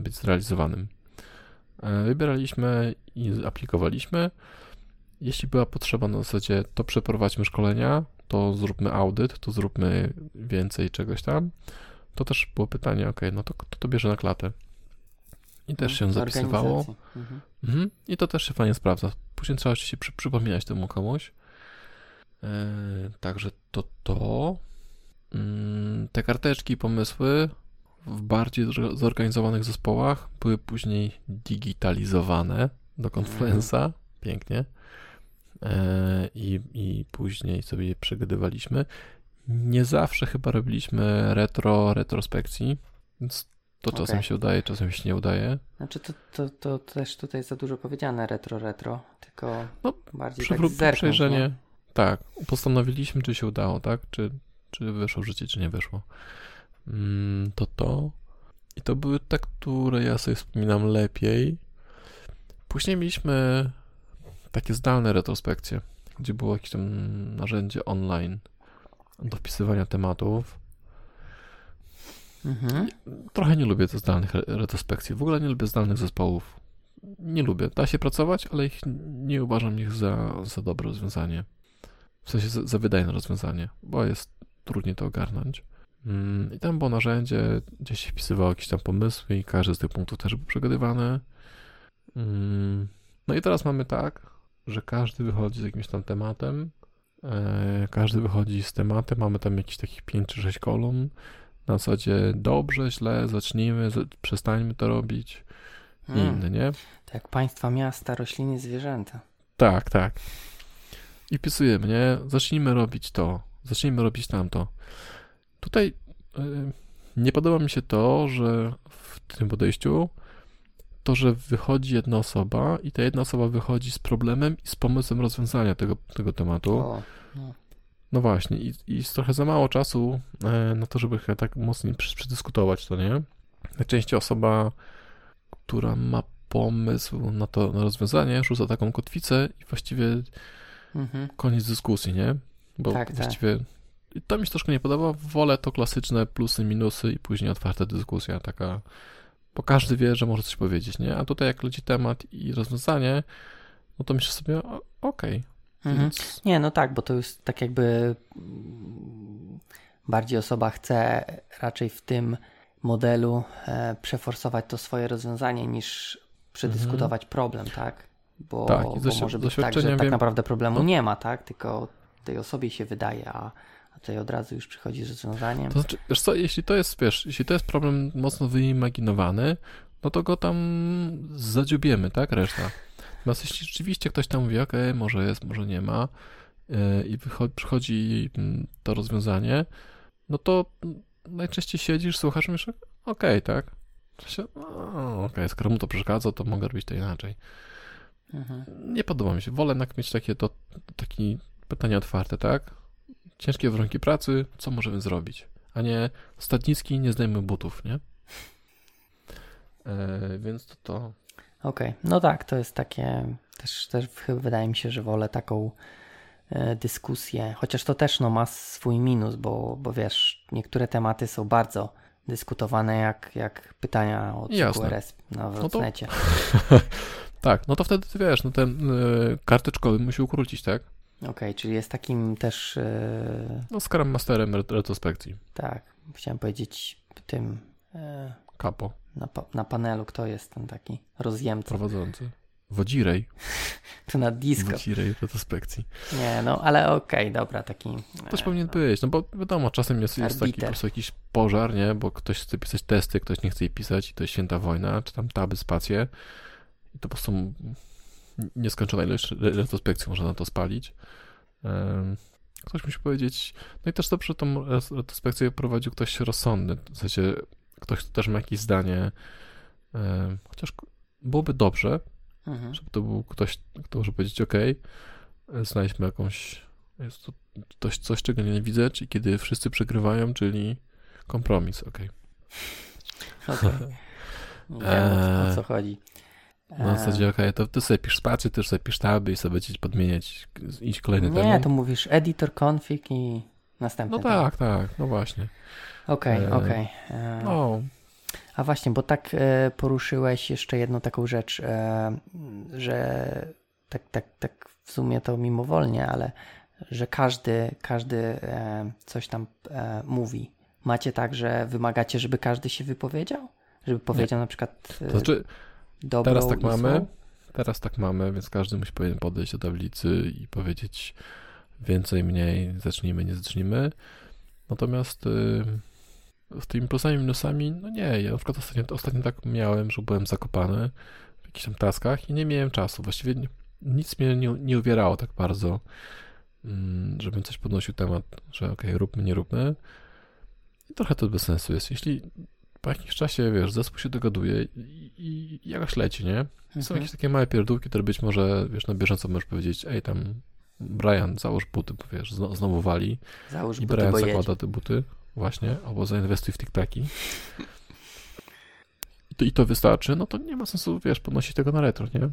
być zrealizowanym. Wybieraliśmy i aplikowaliśmy. Jeśli była potrzeba na zasadzie, to przeprowadźmy szkolenia, to zróbmy audyt, to zróbmy więcej czegoś tam. To też było pytanie, to bierze na klatę. I też się zapisywało. I to też się fajnie sprawdza. Później trzeba się przypominać temu komuś. Także te karteczki, pomysły w bardziej zorganizowanych zespołach były później digitalizowane do Confluence'a. Pięknie. I później sobie je przegadywaliśmy. Nie zawsze chyba robiliśmy retrospekcji, więc to czasem się udaje, czasem się nie udaje. Znaczy to też tutaj za dużo powiedziane retro, tylko bardziej tak zerknąć. Przejrzenie, nie? Tak, postanowiliśmy, czy się udało, tak? Czy wyszło w życie, czy nie wyszło. To I to były te, które ja sobie wspominam lepiej. Później mieliśmy takie zdalne retrospekcje, gdzie było jakieś tam narzędzie online do wpisywania tematów. Mhm. Trochę nie lubię tych zdalnych retrospekcji. W ogóle nie lubię zdalnych zespołów. Nie lubię. Da się pracować, ale ich nie uważam ich za dobre rozwiązanie. W sensie za wydajne rozwiązanie, bo jest trudniej to ogarnąć. I tam było narzędzie, gdzie się wpisywało jakieś tam pomysły i każdy z tych punktów też był przegadywany. No i teraz mamy tak, że każdy wychodzi z jakimś tam tematem. Każdy wychodzi z tematem, mamy tam jakieś takich 5 czy 6 kolumn. Na zasadzie dobrze, źle, zacznijmy, przestańmy to robić. Inny, nie? Tak, państwa, miasta, rośliny, zwierzęta. Tak, tak. I pisujemy, nie? Zacznijmy robić to, zacznijmy robić tamto. Tutaj nie podoba mi się to, że w tym podejściu to, że wychodzi jedna osoba i ta jedna osoba wychodzi z problemem i z pomysłem rozwiązania tego tematu. O, no. No właśnie, i trochę za mało czasu na to, żeby tak mocniej przedyskutować to, nie? Najczęściej osoba, która ma pomysł na to, na rozwiązanie, rzuca taką kotwicę i właściwie koniec dyskusji, nie? Bo tak, właściwie tak. To mi się troszkę nie podoba, wolę to klasyczne plusy, minusy i później otwarta dyskusja taka, bo każdy wie, że może coś powiedzieć, nie? A tutaj jak leci temat i rozwiązanie, no to myślę sobie, okej. Więc... Nie, no tak, bo to już tak jakby bardziej osoba chce raczej w tym modelu przeforsować to swoje rozwiązanie niż przedyskutować problem, tak? Bo, tak, bo może być tak, że tak naprawdę problemu nie ma, tak? Tylko tej osobie się wydaje, a tutaj od razu już przychodzi z rozwiązaniem. To znaczy, wiesz co, jeśli to jest problem mocno wyimaginowany, no to go tam zadziubiemy, tak? Reszta. Natomiast jeśli rzeczywiście ktoś tam mówi, okej, może jest, może nie ma i przychodzi to rozwiązanie, no to najczęściej siedzisz, słuchasz i mówisz, okej, tak? Okej, skoro mu to przeszkadza, to mogę robić to inaczej. Nie podoba mi się. Wolę jednak mieć takie pytania otwarte, tak? Ciężkie warunki pracy, co możemy zrobić? A nie Statnicki, nie zdejmuj butów, nie? Więc to... Okej, no tak, to jest takie, też chyba wydaje mi się, że wolę taką dyskusję, chociaż to też no, ma swój minus, bo wiesz, niektóre tematy są bardzo dyskutowane jak pytania od QRS na wrocnecie. No to... Tak, no to wtedy ty wiesz, no ten karteczkowy musi ukrócić, tak? Okej, czyli jest takim też... No Scrum Masterem retrospekcji. Tak, chciałem powiedzieć tym... Kapo. Na panelu kto jest ten taki rozjemca? Prowadzący. Wodzirej. To na disco. Wodzirej retrospekcji. Nie, no ale okej, dobra, taki... Też powinien być, no bo wiadomo, czasem jest taki po prostu jakiś pożar, nie? Bo ktoś chce pisać testy, ktoś nie chce jej pisać i to jest święta wojna, czy tam taby, spacje. I to po prostu nieskończona ilość retrospekcji można na to spalić. Ktoś musi powiedzieć, no i też dobrze tą retrospekcję prowadził ktoś rozsądny, w sensie ktoś też ma jakieś zdanie, chociaż byłoby dobrze, żeby to był ktoś, kto może powiedzieć, znajdźmy jakąś, jest to coś, czego nie widzę, czyli kiedy wszyscy przegrywają, czyli kompromis, okej. Nie wiem, o co chodzi. Na zasadzie, to ty sobie pisz spację, ty sobie pisz taby i sobie będziesz podmieniać, iść kolejny temat. Nie, to mówisz editor, config i następny. No tak, no właśnie. Okej. No. A właśnie, bo tak poruszyłeś jeszcze jedną taką rzecz, że tak w sumie to mimowolnie, ale że każdy coś tam mówi. Macie tak, że wymagacie, żeby każdy się wypowiedział? Żeby powiedział na przykład... To znaczy... Teraz tak mamy, więc każdy musi podejść do tablicy i powiedzieć więcej, mniej, zacznijmy, nie zacznijmy. Natomiast z tymi plusami, minusami, no nie, ja na przykład ostatnio tak miałem, że byłem zakopany w jakichś tam taskach i nie miałem czasu. Właściwie nic mnie nie uwierało tak bardzo, żebym coś podnosił temat, że róbmy, nie róbmy. I trochę to bez sensu jest. Jeśli po jakimś czasie, zespół się dogaduje i jakoś leci, nie? Są jakieś takie małe pierdółki, które być może, na bieżąco możesz powiedzieć, tam Brian, załóż buty, bo znowu wali. Załóż buty, Brian zakłada te buty, właśnie, albo zainwestuj w tiktaki. i to wystarczy, no to nie ma sensu, wiesz, podnosić tego na retro, nie?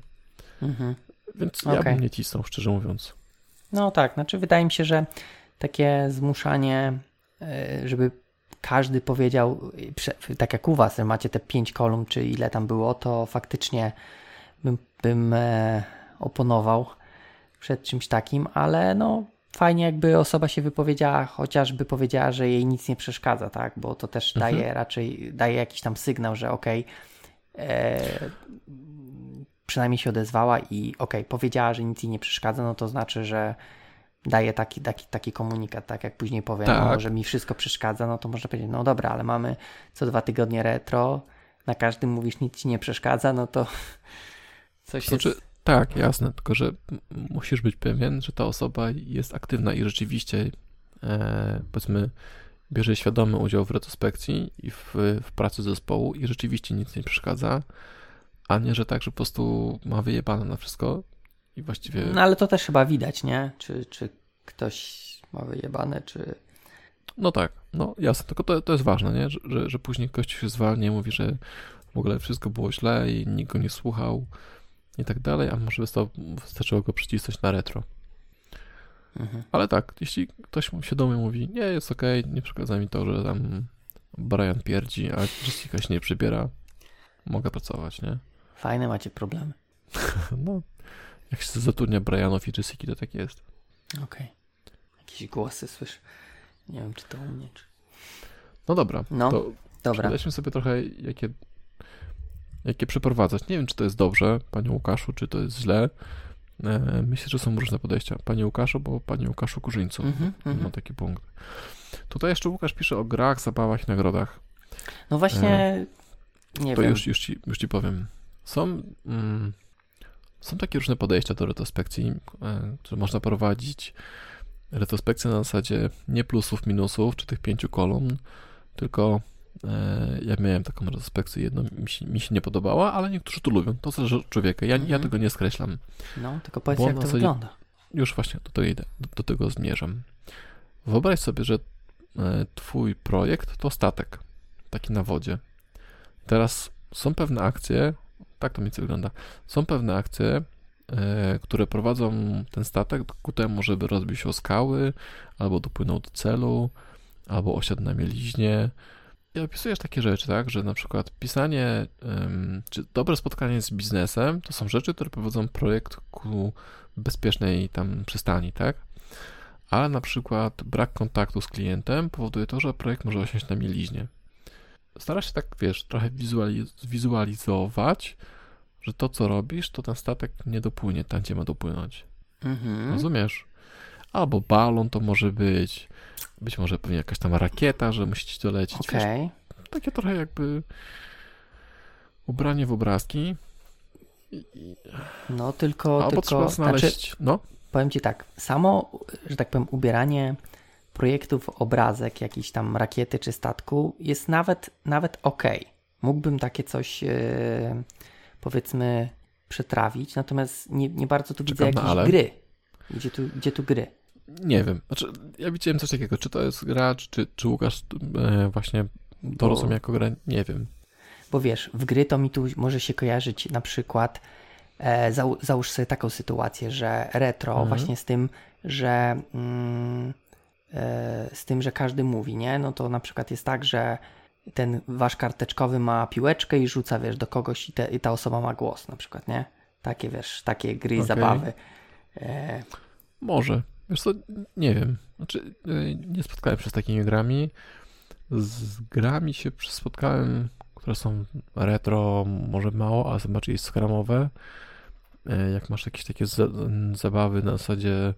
Mhm. Więc ja bym nie cisnął, szczerze mówiąc. No tak, znaczy wydaje mi się, że takie zmuszanie, żeby każdy powiedział, tak jak u was, że macie te 5 kolumn, czy ile tam było, to faktycznie bym oponował przed czymś takim, ale no fajnie jakby osoba się wypowiedziała, chociażby powiedziała, że jej nic nie przeszkadza, tak? Bo to też daje raczej, daje jakiś tam sygnał, że przynajmniej się odezwała i powiedziała, że nic jej nie przeszkadza, no to znaczy, że daje taki komunikat, tak jak później powiem, tak. No, że mi wszystko przeszkadza, no to można powiedzieć, no dobra, ale mamy co 2 tygodnie retro, na każdym mówisz, nic ci nie przeszkadza, no to coś znaczy, jest... Tak, jasne, tylko że musisz być pewien, że ta osoba jest aktywna i rzeczywiście powiedzmy bierze świadomy udział w retrospekcji i w pracy zespołu i rzeczywiście nic nie przeszkadza, a nie, że tak, że po prostu ma wyjebane na wszystko i właściwie... No ale to też chyba widać, nie? Czy ktoś ma wyjebane, czy... No tak, no jasne, tylko to jest ważne, nie? Że później ktoś się zwalnia i mówi, że w ogóle wszystko było źle i nikt go nie słuchał i tak dalej, a może wystarczyło go przycisnąć na retro. Mhm. Ale tak, jeśli ktoś świadomie mówi, nie, jest okej, nie przeszkadza mi to, że tam Brian pierdzi, a Jessica się nie przybiera, mogę pracować, nie? Fajne macie problemy. No, jak się zatrudnia Brianów i Jessiki, to tak jest. Okej. Jakieś głosy słyszę. Nie wiem, czy to u mnie, czy... No dobra. No, to dobra. Przejdźmy sobie trochę, jakie przeprowadzać. Nie wiem, czy to jest dobrze, panie Łukaszu, czy to jest źle. Myślę, że są różne podejścia. Panie Łukaszu, bo panie Łukaszu Kurzyńcu. Ma taki punkt. Tutaj jeszcze Łukasz pisze o grach, zabawach i nagrodach. No właśnie... Nie to wiem. Już ci powiem. Są takie różne podejścia do retrospekcji, które można prowadzić. Retrospekcja na zasadzie nie plusów, minusów, czy tych 5 kolumn, tylko ja miałem taką retrospekcję, jedną mi się nie podobała, ale niektórzy to lubią. To zależy od człowieka. Ja tego nie skreślam. No, tylko powiedz, jak to wygląda. Już właśnie, do tego idę, do tego zmierzam. Wyobraź sobie, że twój projekt to statek, taki na wodzie. Teraz są pewne akcje, tak to mniej więcej wygląda, są pewne akcje, które prowadzą ten statek ku temu, żeby rozbił się o skały, albo dopłynął do celu, albo osiadł na mieliźnie. I opisujesz takie rzeczy, tak, że na przykład pisanie, czy dobre spotkanie z biznesem, to są rzeczy, które prowadzą projekt ku bezpiecznej tam przystani, tak? Ale na przykład brak kontaktu z klientem powoduje to, że projekt może osiąść na mieliźnie. Starasz się tak, wiesz, trochę wizualizować, że to, co robisz, to ten statek nie dopłynie tam, gdzie ma dopłynąć. Mhm. Rozumiesz? Albo balon to może być może pewnie jakaś tam rakieta, że musicie dolecieć. Okay. Takie trochę jakby ubranie w obrazki. No tylko... Albo trzeba znaleźć... Znaczy, no? Powiem ci tak, samo, że tak powiem, ubieranie... projektów obrazek, jakiejś tam rakiety czy statku jest nawet okej. Mógłbym takie coś powiedzmy przetrawić, natomiast nie bardzo tu widzę jakieś gry. Gdzie tu gry? Nie wiem. Znaczy, ja widziałem coś takiego. Czy to jest gra, czy Łukasz właśnie to rozumie jako grę? Nie wiem. Bo wiesz, w gry to mi tu może się kojarzyć na przykład załóż sobie taką sytuację, że retro właśnie z tym, że z tym, że każdy mówi, nie? No to na przykład jest tak, że ten wasz karteczkowy ma piłeczkę i rzuca, wiesz, do kogoś i ta osoba ma głos na przykład, nie? Takie, wiesz, takie gry, zabawy. Może. Wiesz co, nie wiem. Znaczy, nie spotkałem się z takimi grami. Z grami się spotkałem, które są retro, może mało, a zobaczyli scrumowe. Jak masz jakieś takie zabawy na zasadzie,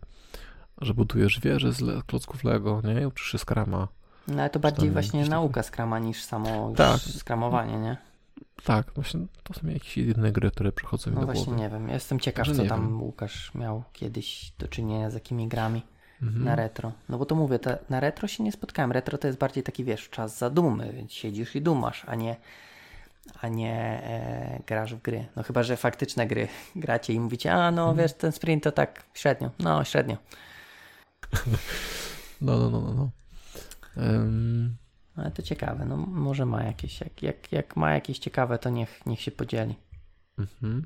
że budujesz wieże z klocków LEGO, nie? I uczysz się Scrama. No ale to bardziej właśnie nauka Scrama niż samo skramowanie, nie? Tak, właśnie to są jakieś jedyne gry, które przychodzą mi do głowy. No właśnie nie wiem, jestem ciekaw, co tam Łukasz miał kiedyś do czynienia z jakimi grami na retro. No bo to mówię, na retro się nie spotkałem. Retro to jest bardziej taki, wiesz, czas zadumy, więc siedzisz i dumasz, a nie grasz w gry. No chyba, że faktyczne gry gracie i mówicie, a no wiesz, ten sprint to tak średnio, no średnio. No. Ale to ciekawe, no może ma jakieś, jak ma jakieś ciekawe, to niech się podzieli. Mhm.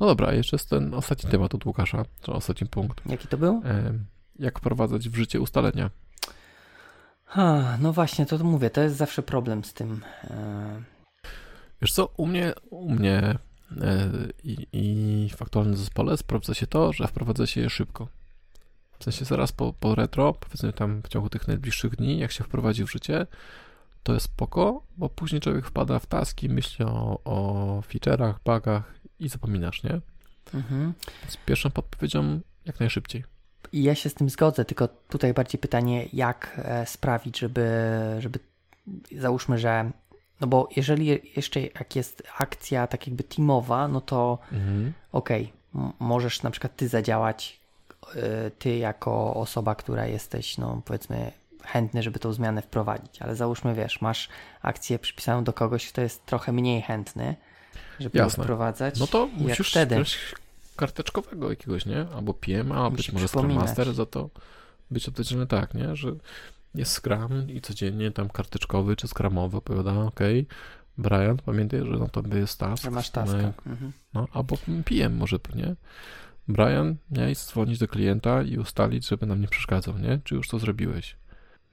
No dobra, jeszcze jest ten ostatni temat od Łukasza, czy ostatni punkt. Jaki to był? Jak wprowadzać w życie ustalenia? No właśnie, to mówię, to jest zawsze problem z tym. Wiesz co, u mnie i w aktualnym zespole sprawdza się to, że wprowadza się je szybko. W sensie zaraz po retro, powiedzmy tam w ciągu tych najbliższych dni, jak się wprowadzi w życie, to jest spoko, bo później człowiek wpada w taski, myśli o feature'ach, bugach i zapominasz, nie? Mhm. Z pierwszą podpowiedzią jak najszybciej. I ja się z tym zgodzę, tylko tutaj bardziej pytanie, jak sprawić, żeby załóżmy, że no bo jeżeli jeszcze jak jest akcja tak jakby teamowa, no to okej, możesz na przykład ty zadziałać, ty jako osoba, która jesteś, no powiedzmy chętny, żeby tą zmianę wprowadzić, ale załóżmy, wiesz, masz akcję przypisaną do kogoś, kto jest trochę mniej chętny, żeby ją wprowadzać. No to musisz wtedy karteczkowego jakiegoś, nie? Albo PM, a być może Scrum Master za to być odpowiedzialny, tak, nie? Że jest Scrum i codziennie tam karteczkowy czy Scrumowy opowiada, okej, Brian, pamiętaj, że no to jest task. Że masz task. No, albo PM może, nie? Brian, miałeś dzwonić do klienta i ustalić, żeby nam nie przeszkadzał, nie? Czy już to zrobiłeś?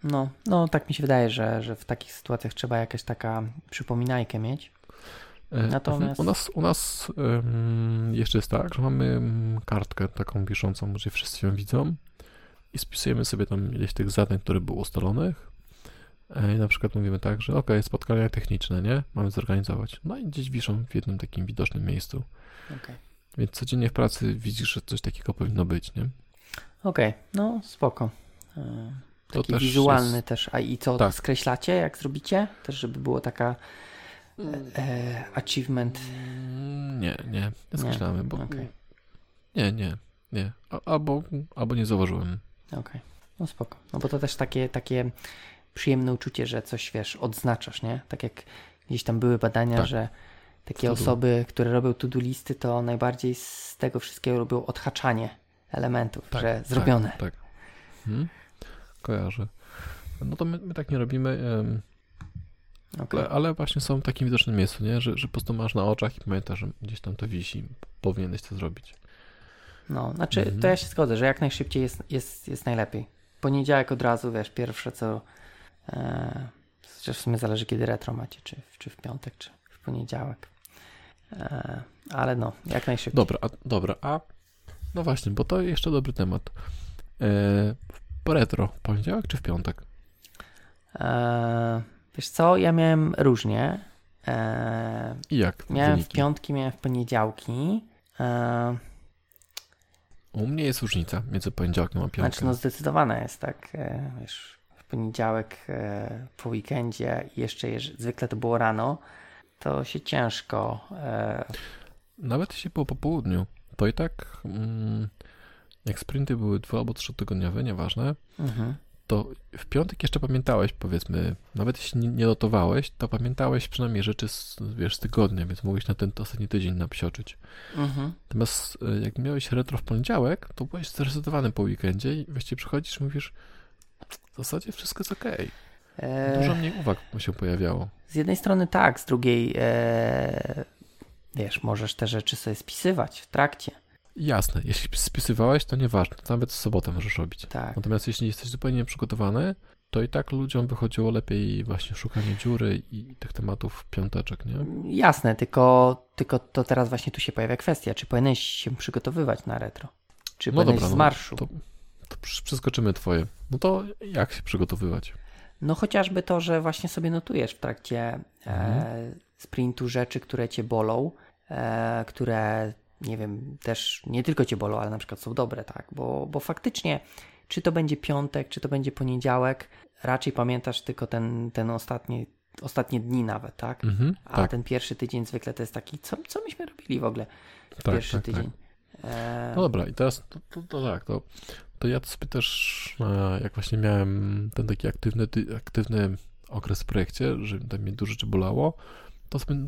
No tak mi się wydaje, że w takich sytuacjach trzeba jakaś taka przypominajkę mieć. Natomiast u nas jeszcze jest tak, że mamy kartkę taką wiszącą, gdzie wszyscy ją widzą i spisujemy sobie tam ileś tych zadań, które były ustalonych i na przykład mówimy tak, że okej, spotkania techniczne, nie? Mamy zorganizować. No i gdzieś wiszą w jednym takim widocznym miejscu. Okay. Więc codziennie w pracy widzisz, że coś takiego powinno być, nie? Okej, no spoko. To taki też wizualny jest... też. A i co, tak. Skreślacie, jak zrobicie? Też, żeby było taka achievement. Nie, skreślamy, bo... Okay. Nie. Albo nie zauważyłem. Okej, no spoko. No bo to też takie przyjemne uczucie, że coś, wiesz, odznaczasz, nie? Tak jak gdzieś tam były badania, tak. Że takie osoby, które robią to-do listy, to najbardziej z tego wszystkiego robią odhaczanie elementów, tak, że zrobione. Tak. Kojarzę. No to my tak nie robimy, okay. ale właśnie są w takim widocznym miejscu, nie? Że po prostu masz na oczach i pamiętasz, że gdzieś tam to wisi, powinieneś to zrobić. No, znaczy to ja się zgodzę, że jak najszybciej jest najlepiej. Poniedziałek od razu, wiesz, pierwsze co, chociaż w sumie zależy kiedy retro macie, czy w piątek, czy w poniedziałek. Ale no, jak najszybciej. Dobra, no właśnie, bo to jeszcze dobry temat. Retro, w poniedziałek czy w piątek? Wiesz co, ja miałem różnie. I jak? Miałem wyniki? W piątki, miałem w poniedziałki. U mnie jest różnica między poniedziałkiem a piątkiem. Znaczy no zdecydowana jest, tak? Wiesz, w poniedziałek po weekendzie i jeszcze zwykle to było rano, to się ciężko... Nawet jeśli było po południu, to i tak... Jak sprinty były 2 albo 3 tygodniowe, nieważne, to w piątek jeszcze pamiętałeś, powiedzmy, nawet jeśli nie notowałeś, to pamiętałeś przynajmniej rzeczy z tygodnia, więc mogłeś na ten ostatni tydzień napsioczyć. Natomiast jak miałeś retro w poniedziałek, to byłeś zresetowany po weekendzie i właściwie przychodzisz i mówisz, w zasadzie wszystko jest okej. Dużo mniej uwag się pojawiało. Z jednej strony tak, z drugiej wiesz, możesz te rzeczy sobie spisywać w trakcie. Jasne, jeśli spisywałeś, to nieważne, nawet w sobotę możesz robić. Tak. Natomiast jeśli jesteś zupełnie nieprzygotowany, to i tak ludziom wychodziło lepiej właśnie szukanie dziury i tych tematów piąteczek, nie? Jasne, tylko to teraz właśnie tu się pojawia kwestia, czy powinieneś się przygotowywać na retro? Czy powinieneś z marszu? To przeskoczymy twoje. No to jak się przygotowywać? No chociażby to, że właśnie sobie notujesz w trakcie sprintu rzeczy, które cię bolą, które... nie wiem, też nie tylko cię bolą, ale na przykład są dobre, tak, bo faktycznie czy to będzie piątek, czy to będzie poniedziałek, raczej pamiętasz tylko ten ostatnie dni nawet, tak? A tak. Ten pierwszy tydzień zwykle to jest taki, co myśmy robili w ogóle pierwszy tydzień. Tak. No dobra, i teraz to ja sobie też, jak właśnie miałem ten taki aktywny okres w projekcie, że tam mnie dużo rzeczy bolało,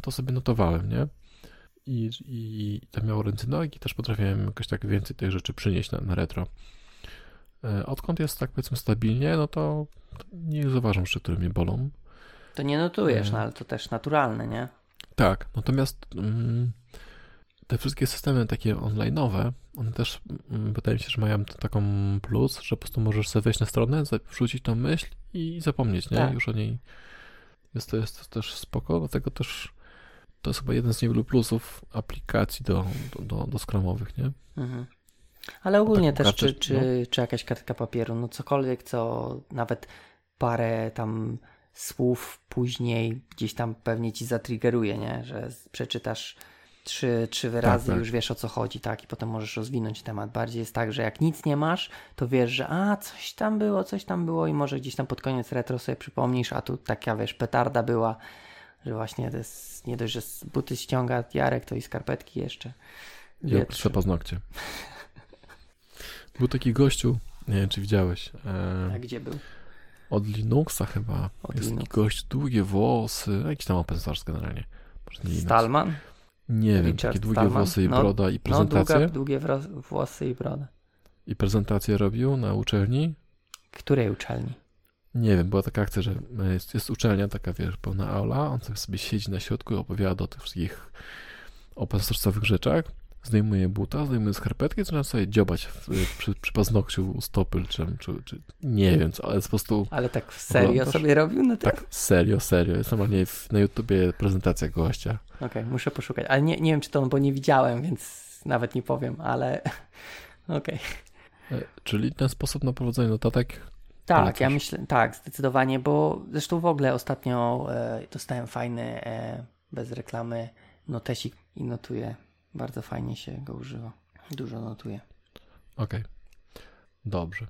to sobie notowałem, nie? I tam miało ręce nogi, też potrafiłem jakoś tak więcej tych rzeczy przynieść na retro. Odkąd jest tak powiedzmy stabilnie, no to nie zauważam rzeczy, które mnie bolą. To nie notujesz, no ale to też naturalne, nie? Tak, natomiast te wszystkie systemy takie online'owe, one też wydaje mi się, że mają taką plus, że po prostu możesz sobie wejść na stronę, wrzucić tą myśl i zapomnieć, nie? Tak. Już o niej. Jest to też spoko, dlatego też to jest chyba jeden z niewielu plusów aplikacji do scrumowych, nie? Mhm. Ale ogólnie tak, też, czy jakaś kartka papieru, no cokolwiek, co nawet parę tam słów później gdzieś tam pewnie ci zatriggeruje, nie? Że przeczytasz trzy wyrazy, tak. Już wiesz, o co chodzi, tak? I potem możesz rozwinąć temat. Bardziej jest tak, że jak nic nie masz, to wiesz, że coś tam było i może gdzieś tam pod koniec retro sobie przypomnisz, a tu taka, wiesz, petarda była, że właśnie to jest, nie dość, że buty ściąga Jarek, to i skarpetki jeszcze. Ja patrzę paznokcie. Był taki gościu, nie wiem, czy widziałeś. A gdzie był? Od Linuxa chyba. Taki gość, długie włosy, jakiś tam open source generalnie. Stallman? Nie wiem, Richard takie długie Stallman. Włosy i broda i prezentacje. No długie włosy i broda. I prezentację robił na uczelni. Której uczelni? Nie wiem, była taka akcja, że jest uczelnia taka, wiesz, pełna aula, on sobie siedzi na środku i opowiada o tych wszystkich open source'owych rzeczach. Zdejmuje buta, zdejmuje skarpetki, zaczyna sobie dziobać przy paznokciu u stopy, czy nie wiem co, ale jest po prostu... Ale tak serio oglądasz? Sobie robił na tym? Tak, serio. Jest normalnie na YouTubie prezentacja gościa. Okej, muszę poszukać, ale nie wiem, czy to, bo nie widziałem, więc nawet nie powiem, ale okej. Czyli ten sposób na prowadzenie notatek... Tak, ja myślę, tak, zdecydowanie, bo zresztą w ogóle ostatnio dostałem fajny, bez reklamy, notesik i notuję. Bardzo fajnie się go używa. Dużo notuję. Okej. Dobrze.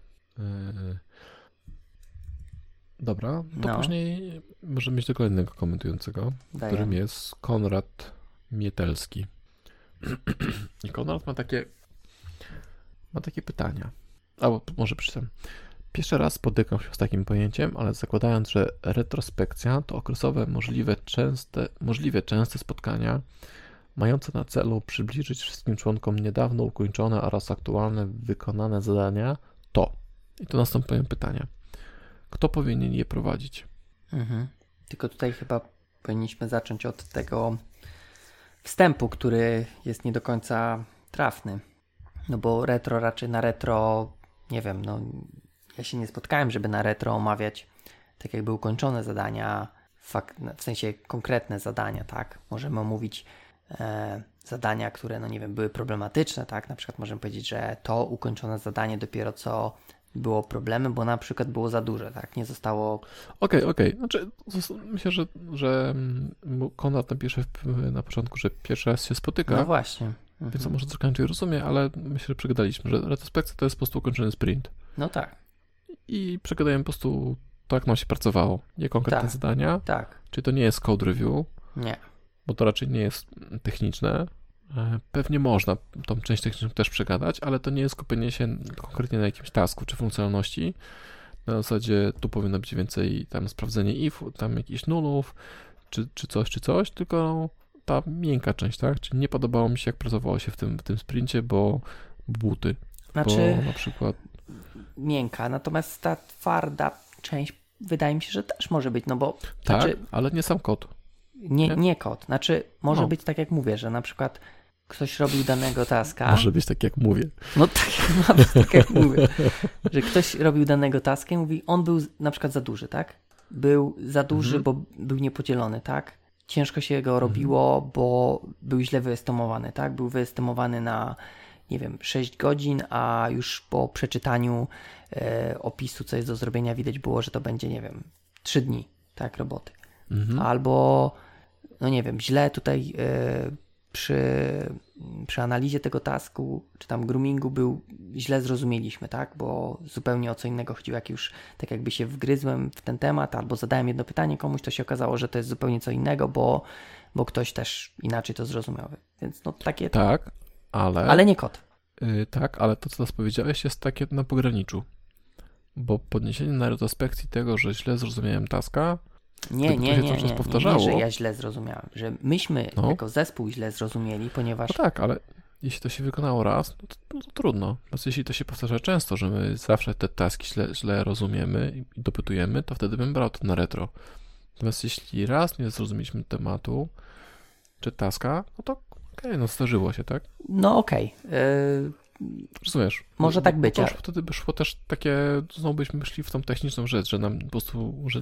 Dobra, to później możemy mieć do kolejnego komentującego, Daję. Którym jest Konrad Mietelski. I Konrad ma takie pytania. Albo może przeczytam. Pierwszy raz spotykam się z takim pojęciem, ale zakładając, że retrospekcja to okresowe, możliwie częste spotkania mające na celu przybliżyć wszystkim członkom niedawno ukończone oraz aktualne wykonane zadania, to. I tu następują pytania. Kto powinien je prowadzić? Mhm. Tylko tutaj chyba powinniśmy zacząć od tego wstępu, który jest nie do końca trafny. No bo retro raczej na retro, nie wiem, no ja się nie spotkałem, żeby na retro omawiać tak jakby ukończone zadania, w sensie konkretne zadania, tak? Możemy omówić zadania, które, no nie wiem, były problematyczne, tak? Na przykład możemy powiedzieć, że to ukończone zadanie dopiero co było problemem, bo na przykład było za duże, tak? Nie zostało... Okej. Znaczy, myślę, że Konrad napisze na początku, że pierwszy raz się spotyka. No właśnie. Więc to może trochę inaczej rozumie, ale myślę, że przegadaliśmy, że retrospekcja to jest po prostu ukończony sprint. No tak. I przegadajemy po prostu to, jak nam się pracowało. Nie konkretne zadania. Tak. Czyli to nie jest code review. Nie. Bo to raczej nie jest techniczne. Pewnie można tą część techniczną też przegadać, ale to nie jest skupienie się konkretnie na jakimś tasku czy funkcjonalności. Na zasadzie tu powinno być więcej tam sprawdzenie if, tam jakichś nullów, czy coś, tylko ta miękka część, tak? Czyli nie podobało mi się, jak pracowało się w tym sprincie, bo buty. Znaczy, bo na przykład... miękka, natomiast ta twarda część wydaje mi się, że też może być, no bo... Tak, znaczy... ale nie sam kod. Nie kod. Znaczy, może być tak, jak mówię, że na przykład ktoś robił danego taska. Może być tak, jak mówię. No tak jak mówię. Że ktoś robił danego taska i mówi, on był na przykład za duży, tak? Był za duży, bo był niepodzielony, tak? Ciężko się go robiło, bo był źle wyestymowany, tak? Był wyestymowany na, nie wiem, 6 godzin, a już po przeczytaniu opisu, co jest do zrobienia, widać było, że to będzie, nie wiem, 3 dni, tak, roboty. Albo, no nie wiem, źle tutaj przy analizie tego tasku, czy tam groomingu źle zrozumieliśmy, tak? Bo zupełnie o co innego chodziło, jak już tak jakby się wgryzłem w ten temat, albo zadałem jedno pytanie komuś, to się okazało, że to jest zupełnie co innego, bo ktoś też inaczej to zrozumiał. Więc no takie... Tak, ale... Ale nie kod. Tak, ale to, co teraz powiedziałeś, jest takie na pograniczu. Bo podniesienie na retrospekcji tego, że źle zrozumiałem taska... Nie, że ja źle zrozumiałem, że myśmy jako zespół źle zrozumieli, ponieważ... No tak, ale jeśli to się wykonało raz, to trudno. Więc jeśli to się powtarza często, że my zawsze te taski źle rozumiemy i dopytujemy, to wtedy bym brał to na retro. Natomiast jeśli raz nie zrozumieliśmy tematu czy taska, no to okej, no zdarzyło się, tak? No okej. Rozumiesz? Może tak być. Wtedy by szło też takie, znowu byśmy szli w tą techniczną rzecz, że nam po prostu że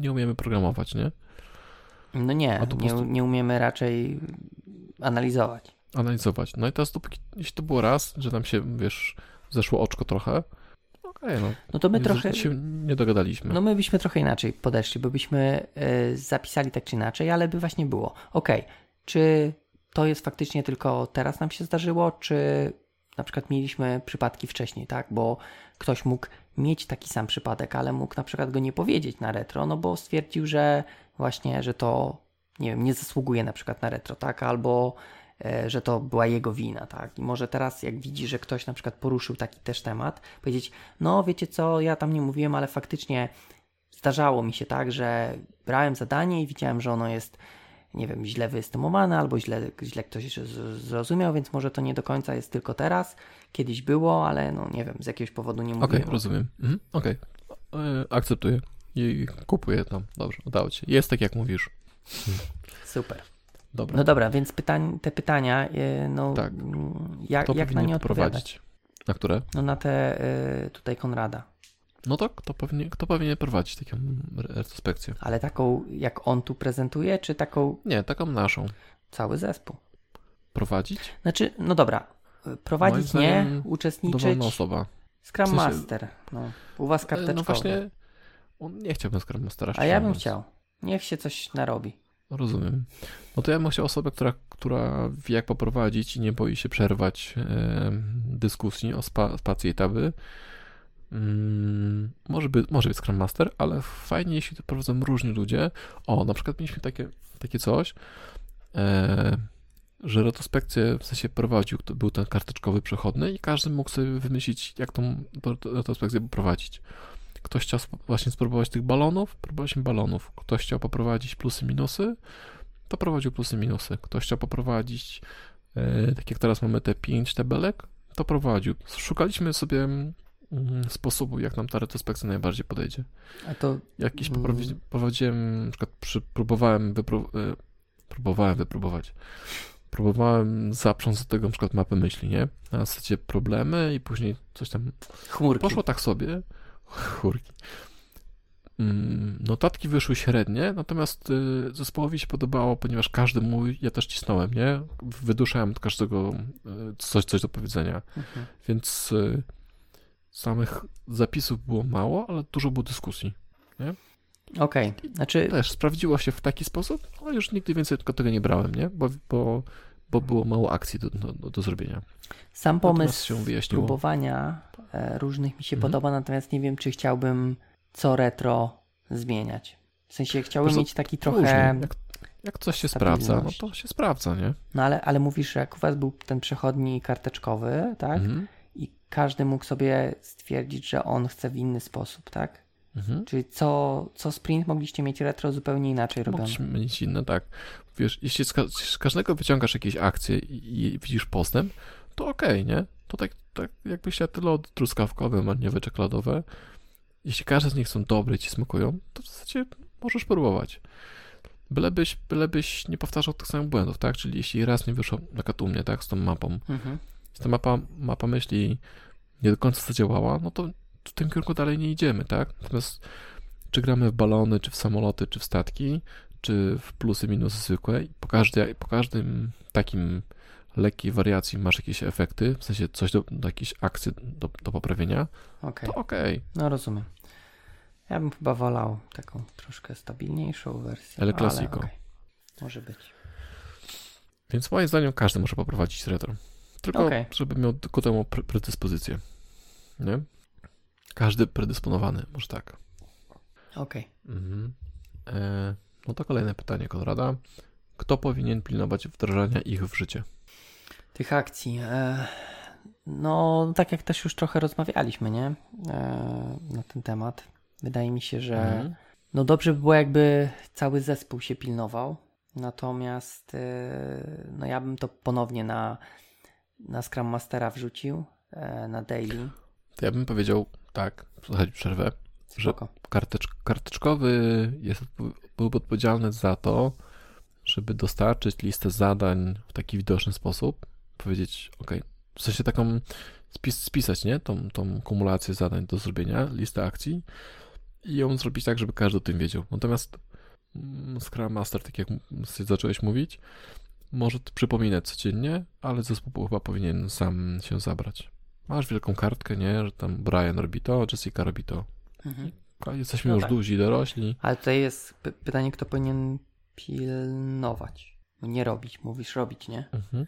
nie umiemy programować, nie? No nie, nie umiemy raczej analizować. Analizować. No i teraz dopóki, jeśli to było raz, że nam się, wiesz, zeszło oczko trochę, okej, no to my trochę się nie dogadaliśmy. No my byśmy trochę inaczej podeszli, bo byśmy zapisali tak czy inaczej, ale by właśnie było. Okej, czy to jest faktycznie tylko teraz nam się zdarzyło, czy na przykład mieliśmy przypadki wcześniej, tak? Bo ktoś mógł mieć taki sam przypadek, ale mógł na przykład go nie powiedzieć na retro, no bo stwierdził, że właśnie, że to, nie wiem, nie zasługuje na przykład na retro, tak? Albo że to była jego wina, tak? I może teraz, jak widzi, że ktoś na przykład poruszył taki też temat, powiedzieć, no wiecie co, ja tam nie mówiłem, ale faktycznie zdarzało mi się tak, że brałem zadanie i widziałem, że ono jest, nie wiem, źle wystymowane albo źle ktoś zrozumiał, więc może to nie do końca jest tylko teraz. Kiedyś było, ale no nie wiem, z jakiegoś powodu nie mówiłem. Okej, rozumiem. Okej, akceptuję i kupuję tam. Dobrze, udało ci. Jest tak, jak mówisz. Super. Dobra. No dobra, więc te pytania, no tak. jak na nie odpowiadać? Na które? No na te tutaj Konrada. No tak, kto powinien prowadzić taką retrospekcję? Ale taką, jak on tu prezentuje, czy taką... Nie, taką naszą. Cały zespół. Prowadzić? Znaczy, no dobra, prowadzić nie, uczestniczyć... Dowolna osoba. Scrum Master. No. U was karteczkowy. No właśnie, nie chciałbym Scrum Mastera. A ja bym chciał. Niech się coś narobi. Rozumiem. No to ja bym chciał osobę, która wie, jak poprowadzić i nie boi się przerwać dyskusji o spacji etaby. Może być Scrum Master, ale fajnie, jeśli to prowadzą różni ludzie. O, na przykład mieliśmy takie coś, że retrospekcję w sensie prowadził, był ten karteczkowy przechodny i każdy mógł sobie wymyślić, jak tą retrospekcję prowadzić. Ktoś chciał właśnie spróbować tych balonów, próbowaliśmy balonów. Ktoś chciał poprowadzić plusy, minusy, to prowadził plusy, minusy. Ktoś chciał poprowadzić, tak jak teraz mamy te 5 tabelek, to prowadził. Szukaliśmy sobie sposobu, jak nam ta retrospekcja najbardziej podejdzie. A to... Jakiś prowadziłem, na przykład próbowałem zaprząc do tego na przykład mapy myśli, nie? Na zasadzie problemy i później coś tam... Chmurki. Poszło tak sobie. Chmurki. Notatki wyszły średnie, natomiast zespołowi się podobało, ponieważ każdy mój, ja też cisnąłem, nie? Wyduszałem od każdego coś do powiedzenia. Mhm. Więc... Samych zapisów było mało, ale dużo było dyskusji. Okej, znaczy... Też sprawdziło się w taki sposób, ale już nigdy więcej tylko tego nie brałem, nie? Bo było mało akcji do zrobienia. Sam pomysł próbowania różnych mi się podoba, natomiast nie wiem, czy chciałbym co retro zmieniać. W sensie chciałbym mieć taki trochę... Jak coś się sprawdza, no to się sprawdza, nie? No ale mówisz, jak u was był ten przechodni karteczkowy, tak? Mhm. Każdy mógł sobie stwierdzić, że on chce w inny sposób, tak? Mhm. Czyli co sprint mogliście mieć retro zupełnie inaczej robione. Mogliśmy mieć inne, tak. Wiesz, jeśli z każdego wyciągasz jakieś akcje i widzisz postęp, to okej, nie? To tak jakby się tyle od truskawkowe, marniewe, czekoladowe. Jeśli każdy z nich są dobre i ci smakują, to w zasadzie możesz próbować. Bylebyś nie powtarzał tych samych błędów, tak? Czyli jeśli raz nie wyszło, na przykład u mnie, tak? Z tą mapą. Mhm. Ta mapa myśli nie do końca zadziałała, no to w tym kierunku dalej nie idziemy, tak? Natomiast czy gramy w balony, czy w samoloty, czy w statki, czy w plusy, minusy zwykłe, po każdym takim lekkiej wariacji masz jakieś efekty, w sensie coś do jakiejś akcji do poprawienia, to okej. No rozumiem. Ja bym chyba wolał taką troszkę stabilniejszą wersję, ale klasiko. Okay. Może być. Więc moim zdaniem każdy może poprowadzić retro. Tylko, żeby miał ku temu predyspozycję, nie? Każdy predysponowany, może tak. No to kolejne pytanie Konrada. Kto powinien pilnować wdrażania ich w życie? Tych akcji? No, tak jak też już trochę rozmawialiśmy, nie? Na ten temat. Wydaje mi się, że no dobrze by było, jakby cały zespół się pilnował. Natomiast no ja bym to ponownie na Scrum Mastera wrzucił, na daily. To ja bym powiedział tak, słuchaj, przerwę, Spoko. Że karteczkowy był odpowiedzialny za to, żeby dostarczyć listę zadań w taki widoczny sposób, powiedzieć okej, w sensie taką spisać, nie? Tą kumulację zadań do zrobienia, listę akcji i ją zrobić tak, żeby każdy o tym wiedział. Natomiast Scrum Master, tak jak zacząłeś mówić, może przypominać codziennie, ale zespół chyba powinien sam się zabrać. Masz wielką kartkę, nie? Że tam Brian robi to, Jessica robi to. Mhm. Jesteśmy już duzi, dorośli. Ale tutaj jest pytanie, kto powinien pilnować. Nie robić, mówisz robić, nie? Mhm.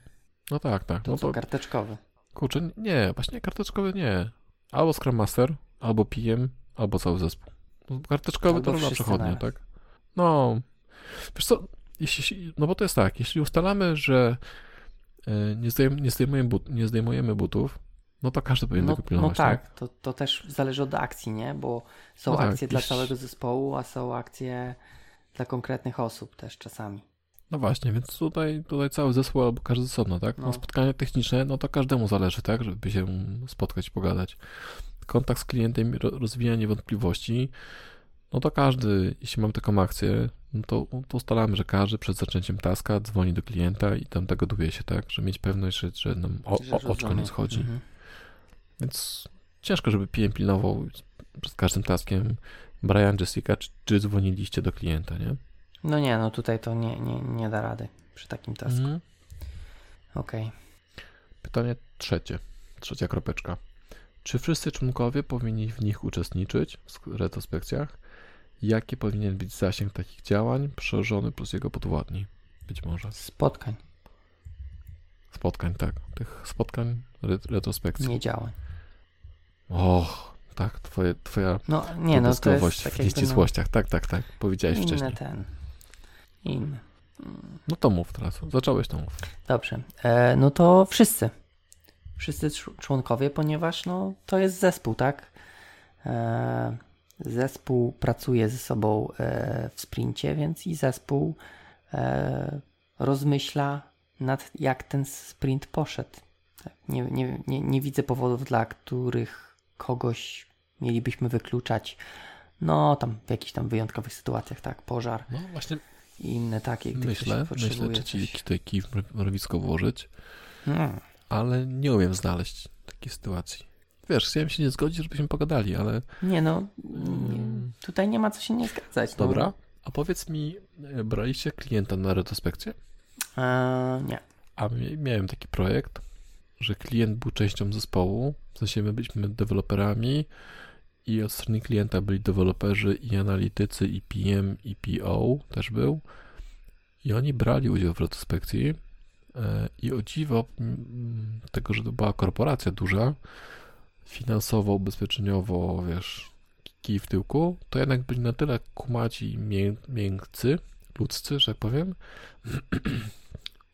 No tak. To są karteczkowe. Kurczę, nie, właśnie karteczkowe nie. Albo Scrum Master, albo PM, albo cały zespół. Karteczkowy albo to rola przechodnia, tak? No, wiesz co, no bo to jest tak, jeśli ustalamy, że nie zdejmujemy butów, no to każdy powinien tego pilnować. No tak. To też zależy od akcji, nie? Bo są akcje dla całego zespołu, a są akcje dla konkretnych osób też czasami. No właśnie, więc tutaj cały zespół albo każdy osobno, tak? No spotkanie techniczne, no to każdemu zależy, tak? Żeby się spotkać, pogadać. Kontakt z klientem, rozwijanie wątpliwości, no to każdy, jeśli mam taką akcję, no to ustalamy, że każdy przed zaczęciem taska dzwoni do klienta i tam tego dowie się, tak? Żeby mieć pewność, że nam oczko nie schodzi. Mhm. Więc ciężko, żeby PM pilnował przed każdym taskiem. Brian, Jessica, czy dzwoniliście do klienta, nie? No nie, no tutaj to nie da rady przy takim tasku. Mhm. Okej. Pytanie trzecie. Trzecia kropeczka. Czy wszyscy członkowie powinni w nich uczestniczyć w retrospekcjach? Jaki powinien być zasięg takich działań przełożony plus jego podwładni? Być może. Spotkań, tak. Tych spotkań, retrospekcji. Nie działań. Och, tak, twoja doskonałość w nieścisłościach. Tak. Powiedziałeś inny wcześniej. Inny. No to mów teraz. Zacząłeś to mów. Dobrze. No to wszyscy. Wszyscy członkowie, ponieważ to jest zespół, tak? Zespół pracuje ze sobą w sprincie, więc i zespół rozmyśla nad jak ten sprint poszedł. Nie widzę powodów, dla których kogoś mielibyśmy wykluczać. No tam w jakichś tam wyjątkowych sytuacjach, tak, pożar no, właśnie i inne takie. Myślę, czy ci tutaj kij w mrowisko włożyć, ale nie umiem znaleźć takiej sytuacji. Wiesz, chciałem się nie zgodzić, żebyśmy pogadali, ale... Nie tutaj nie ma co się nie zgadzać. Dobra, a powiedz mi, braliście klienta na retrospekcję? Nie. A miałem taki projekt, że klient był częścią zespołu, w sensie my byliśmy deweloperami i od strony klienta byli deweloperzy i analitycy, i PM, i PO też był. I oni brali udział w retrospekcji i o dziwo tego, że to była korporacja duża, finansowo, ubezpieczeniowo, wiesz, kij w tyłku, to jednak byli na tyle kumaci i miękcy, ludzcy, że tak powiem,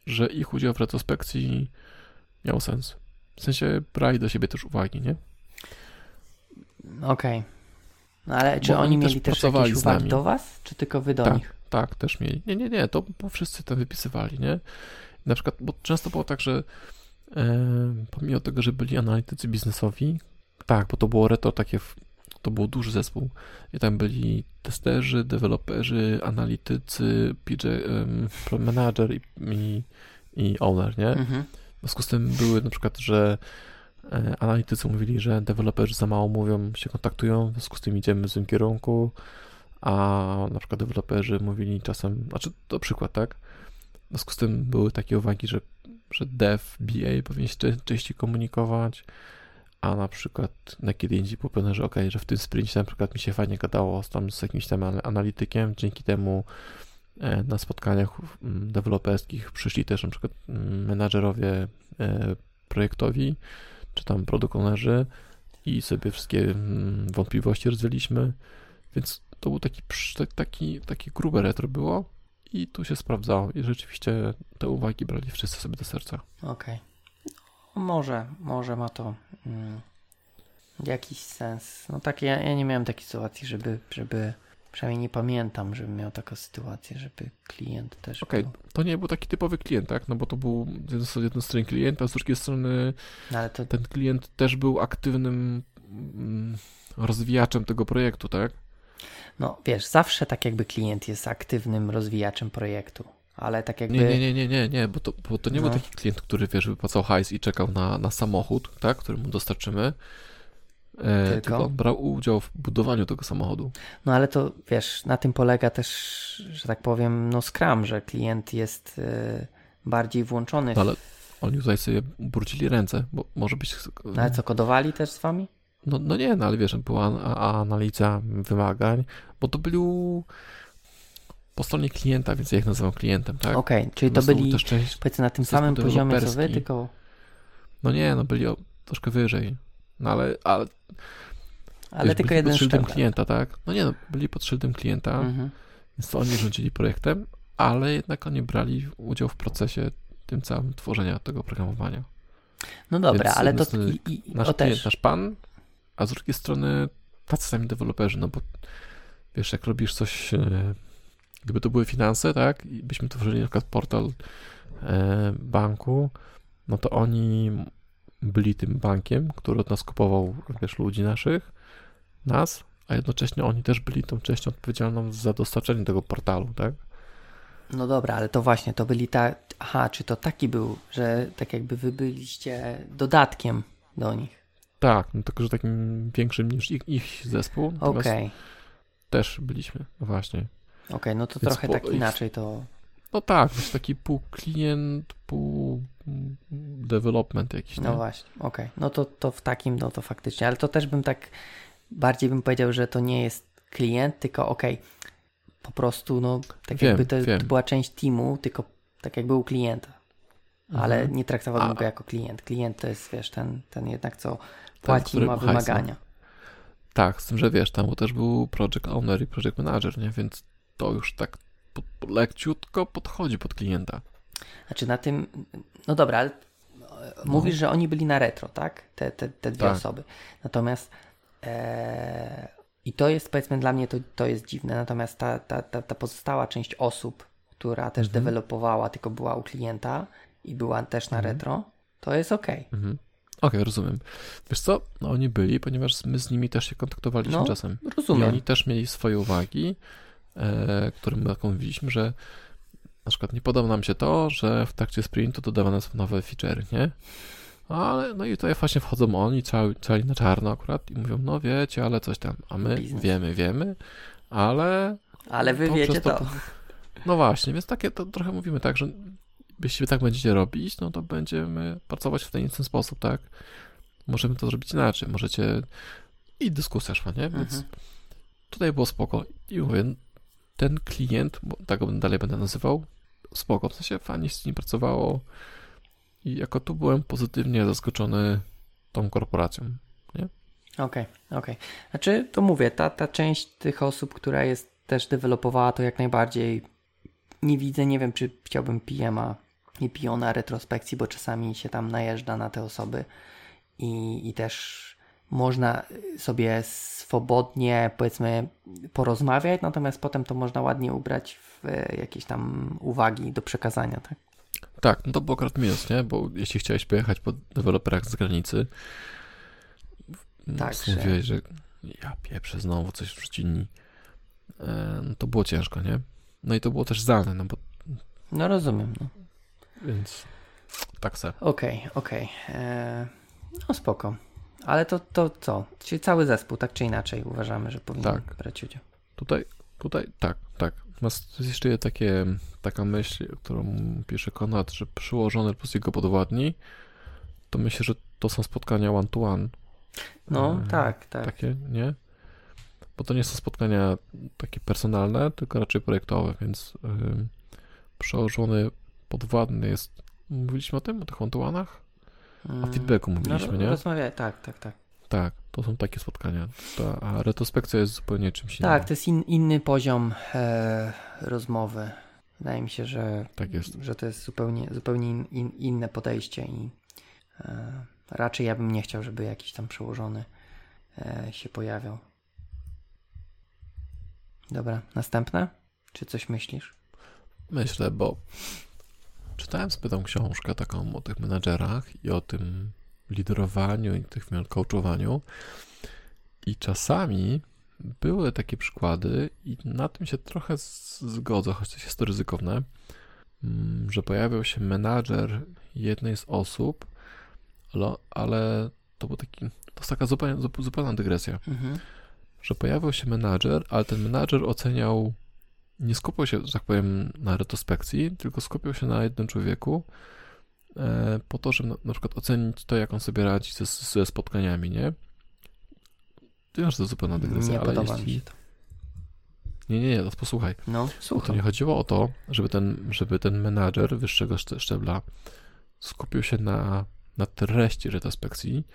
że ich udział w retrospekcji miał sens. W sensie brali do siebie też uwagi, nie? Okej. No ale czy oni mieli też jakieś uwagi do was, czy tylko wy do nich? Tak, też mieli. Nie, to bo wszyscy tam wypisywali, nie? Na przykład, bo często było tak, że pomimo tego, że byli analitycy biznesowi, tak, bo to było retro takie, to był duży zespół i tam byli testerzy, deweloperzy, analitycy, manager i owner, nie? Mhm. W związku z tym były na przykład, że analitycy mówili, że deweloperzy za mało mówią, się kontaktują, w związku z tym idziemy w złym kierunku, a na przykład deweloperzy mówili czasem, znaczy to przykład, tak? W związku z tym były takie uwagi, że dev, BA powinien się częściej komunikować, a na przykład na kiedy indziej popewne, że okej, że w tym sprincie na przykład mi się fajnie gadało tam z jakimś tam analitykiem, dzięki temu na spotkaniach deweloperskich przyszli też na przykład menadżerowie projektowi, czy tam product ownerzy i sobie wszystkie wątpliwości rozwieliśmy, więc to był taki grube retro było. I tu się sprawdzało. I rzeczywiście te uwagi brali wszyscy sobie do serca. Okej. Może ma to jakiś sens. No tak, ja nie miałem takiej sytuacji, żeby przynajmniej nie pamiętam, żebym miał taką sytuację, żeby klient też był. To nie był taki typowy klient, tak? No bo to był z jednej strony klient, a z drugiej strony ten klient też był aktywnym rozwijaczem tego projektu, tak? No wiesz, zawsze tak jakby klient jest aktywnym rozwijaczem projektu, ale tak jakby... Nie, bo to nie był taki klient, który wiesz, wypłacał hajs i czekał na samochód, tak, który mu dostarczymy, tylko on brał udział w budowaniu tego samochodu. No ale to wiesz, na tym polega też, że tak powiem, no Scrum, że klient jest bardziej włączony. No, ale oni tutaj sobie brudzili ręce, bo może być... No, ale co, kodowali też z wami? No nie, no ale wiesz, była analiza wymagań, bo to byli po stronie klienta, więc ja ich nazywam klientem, tak? Okej, czyli to byli powiedzmy na tym samym poziomie co wy, tylko... No nie, no byli troszkę wyżej, no ale wiesz, tylko jeden szczebel. Pod szyldem klienta, tak? No nie, no byli pod szyldem klienta, więc to oni rządzili projektem, ale jednak oni brali udział w procesie tym całym tworzenia tego oprogramowania. No dobra, więc ale to... Nasz klient, nasz pan... A z drugiej strony tacy sami deweloperzy, no bo wiesz, jak robisz coś, gdyby to były finanse, tak, i byśmy tworzyli na przykład portal banku, no to oni byli tym bankiem, który od nas kupował, wiesz, ludzi naszych, a jednocześnie oni też byli tą częścią odpowiedzialną za dostarczenie tego portalu, tak? No dobra, ale to właśnie, to byli czy to taki był, że tak jakby wy byliście dodatkiem do nich. Tak, no tylko że takim większym niż ich zespół. Okej. Też byliśmy, właśnie. Okej, no to więc trochę tak inaczej to... No tak, to taki pół klient, pół development jakiś. No nie? Właśnie, okej. No to w takim, no to faktycznie, ale to też bym tak, bardziej bym powiedział, że to nie jest klient, tylko po prostu, no tak jakby to była część teamu, tylko tak jakby u klienta. Ale nie traktowałbym go jako klient. Klient to jest, wiesz, ten jednak co płaci i ma wymagania. Tak, z tym, że wiesz, tam też był project owner i project manager, nie? Więc to już tak lekciutko podchodzi pod klienta. Znaczy na tym, no dobra, ale mówisz, że oni byli na retro, tak? Te dwie osoby. Natomiast i to jest, powiedzmy, dla mnie to jest dziwne, natomiast ta pozostała część osób, która też dewelopowała, tylko była u klienta, i była też na retro, to jest okej. Okej, rozumiem. Wiesz co, no oni byli, ponieważ my z nimi też się kontaktowaliśmy czasem. Rozumiem. I oni też mieli swoje uwagi, które my taką mówiliśmy, że na przykład nie podoba nam się to, że w trakcie sprintu dodawane są nowe feature, nie? Ale no i tutaj właśnie wchodzą oni, cali na czarno akurat i mówią, no wiecie, ale coś tam. A my wiemy, ale... Ale wy wiecie to. No właśnie, więc takie to trochę mówimy tak, że jeśli tak będziecie robić, no to będziemy pracować w ten sposób, tak? Możemy to zrobić inaczej, możecie... I dyskusja szła, nie? Więc tutaj było spoko. I mówię, ten klient, bo tak go dalej będę nazywał, spoko, w sensie fajnie się z nim pracowało i jako tu byłem pozytywnie zaskoczony tą korporacją, nie? Okej. Znaczy, to mówię, ta część tych osób, która jest też dewelopowała, to jak najbardziej nie widzę, nie wiem, czy chciałbym PM'a i PO na retrospekcji, bo czasami się tam najeżdża na te osoby i też można sobie swobodnie, powiedzmy, porozmawiać, natomiast potem to można ładnie ubrać w jakieś tam uwagi do przekazania, tak? Tak, no to był akurat minus, nie? Bo jeśli chciałeś pojechać po deweloperach z granicy, mówiłeś, że ja pieprzę znowu coś w Szczecinie, no to było ciężko, nie? No i to było też zdalne, no bo... No rozumiem, no. Więc tak se. Okej. No spoko. Ale to co? Czyli cały zespół, tak czy inaczej uważamy, że powinien brać udział. Tutaj, tak. Natomiast jest jeszcze taka myśl, którą pisze Konrad, że przyłożony plus jego podwładni, to myślę, że to są spotkania one to one. No tak. Takie, nie? Bo to nie są spotkania takie personalne, tylko raczej projektowe, więc przełożony podwładny jest... Mówiliśmy o tym, o tych one-to-one'ach? O feedbacku mówiliśmy, nie? Rozmawiaj, tak. Tak, to są takie spotkania, a retrospekcja jest zupełnie czymś innym. Tak, to jest inny poziom rozmowy. Wydaje mi się, że, tak jest. Że to jest zupełnie inne podejście i raczej ja bym nie chciał, żeby jakiś tam przełożony się pojawiał. Dobra, następne? Czy coś myślisz? Myślę, bo czytałem sobie tą książkę taką o tych menadżerach i o tym liderowaniu i tych coachowaniu I czasami były takie przykłady i na tym się trochę zgodzę, choć jest to ryzykowne, że pojawiał się menadżer jednej z osób, ale to był taki, to jest taka zupełna dygresja, że pojawiał się menadżer, ale ten menadżer oceniał, nie skupiał się, że tak powiem, na retrospekcji, tylko skupiał się na jednym człowieku po to, żeby na przykład ocenić to, jak on sobie radzi ze spotkaniami, nie? Ty masz to zupełna dygresja, nie, ale jeśli... Nie, no posłuchaj. No, słucham. To nie chodziło o to, żeby ten menadżer wyższego szczebla skupił się na treści retrospekcji,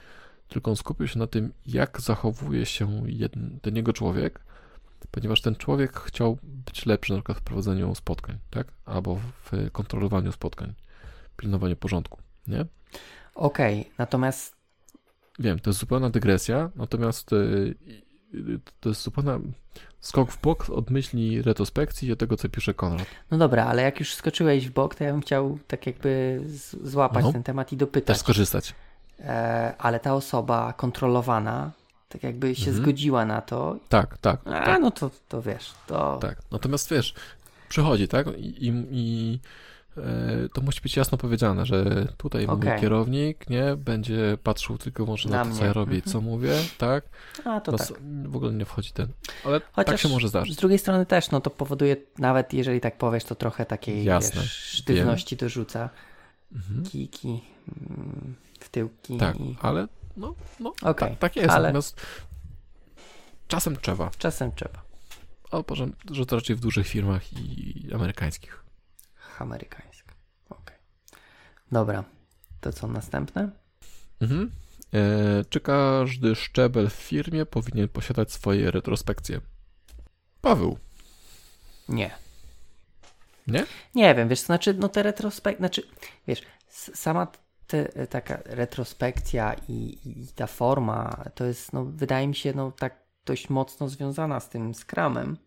tylko on skupił się na tym, jak zachowuje się ten jego człowiek, ponieważ ten człowiek chciał być lepszy na przykład w prowadzeniu spotkań, tak? Albo w kontrolowaniu spotkań, pilnowaniu porządku, nie? Okej, natomiast... Wiem, to jest zupełna dygresja, natomiast to jest zupełna skok w bok od myśli retrospekcji i od tego, co pisze Konrad. No dobra, ale jak już skoczyłeś w bok, to ja bym chciał tak jakby złapać ten temat i dopytać. Też skorzystać. Ale ta osoba kontrolowana tak jakby się zgodziła na to. Tak. A, no to wiesz, to... Tak, natomiast wiesz, przychodzi, tak? To musi być jasno powiedziane, że tutaj mój kierownik nie będzie patrzył tylko może na to, co ja robię i co mówię, tak? A to tak. W ogóle nie wchodzi ten. Ale chociaż tak się może zdarzyć. Z drugiej strony też, no to powoduje, nawet jeżeli tak powiesz, to trochę takiej sztywności dorzuca. Kijki, wtyłki. Tak, ale tak jest. Ale... Natomiast czasem trzeba. Albo, że to raczej w dużych firmach i amerykańskich. Amerykańska. Okej. Dobra. To co następne? Czy każdy szczebel w firmie powinien posiadać swoje retrospekcje? Paweł. Nie. Nie? Nie wiem, wiesz, to znaczy, no te retrospekcje, wiesz, sama taka retrospekcja i ta forma, to jest, no wydaje mi się, no tak dość mocno związana z tym Scrumem,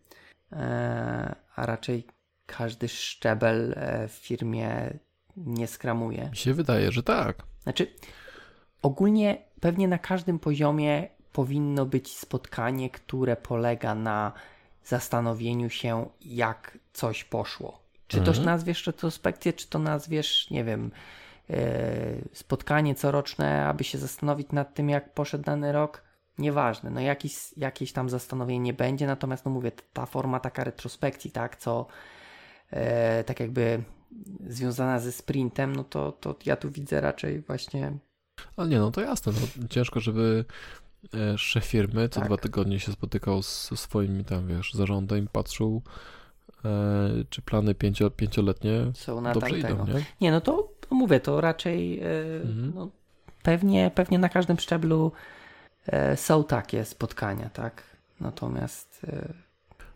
a raczej każdy szczebel w firmie nie skramuje. Mi się wydaje, że tak. Znaczy, ogólnie pewnie na każdym poziomie powinno być spotkanie, które polega na zastanowieniu się, jak coś poszło. Czy to nazwiesz retrospekcję, czy to nazwiesz, nie wiem, spotkanie coroczne, aby się zastanowić nad tym, jak poszedł dany rok. Nieważne, no jakieś tam zastanowienie będzie, natomiast no mówię, ta forma taka retrospekcji, tak, co... tak jakby związana ze sprintem, no to ja tu widzę raczej właśnie... Ale nie, no to jasne, no, ciężko, żeby szef firmy co 2 tygodnie się spotykał ze swoimi tam, wiesz, zarządem, patrzył, czy plany pięcioletnie dobrze idą, nie? Nie, no to mówię, to raczej no, pewnie na każdym szczeblu są takie spotkania, tak? Natomiast...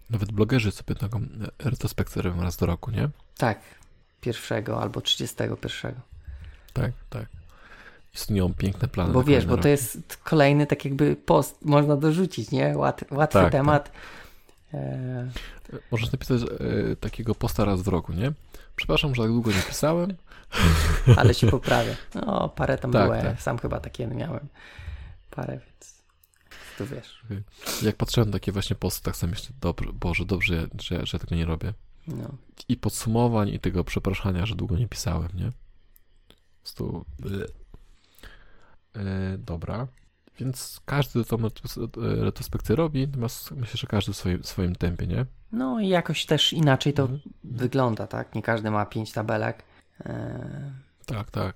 Nawet blogerzy sobie taką retrospekcję robią raz do roku, nie? Tak, 1 albo 31. Tak. Istnieją piękne plany. Bo wiesz, bo to jest kolejny tak jakby post, można dorzucić, nie? Łatwy temat. Tak. Możesz napisać takiego posta raz w roku, nie? Przepraszam, że tak długo nie pisałem. Ale się poprawię. No, parę tam było, sam chyba takie miałem. Parę, więc... To wiesz. Jak patrzyłem na takie właśnie posty, tak sobie myślę, dobrze, że ja tego nie robię. No. I podsumowań, i tego przepraszania, że długo nie pisałem, nie? Dobra. Więc każdy tą retrospekcję robi, natomiast myślę, że każdy w swoim tempie, nie? No i jakoś też inaczej to wygląda, tak? Nie każdy ma 5 tabelek. Tak.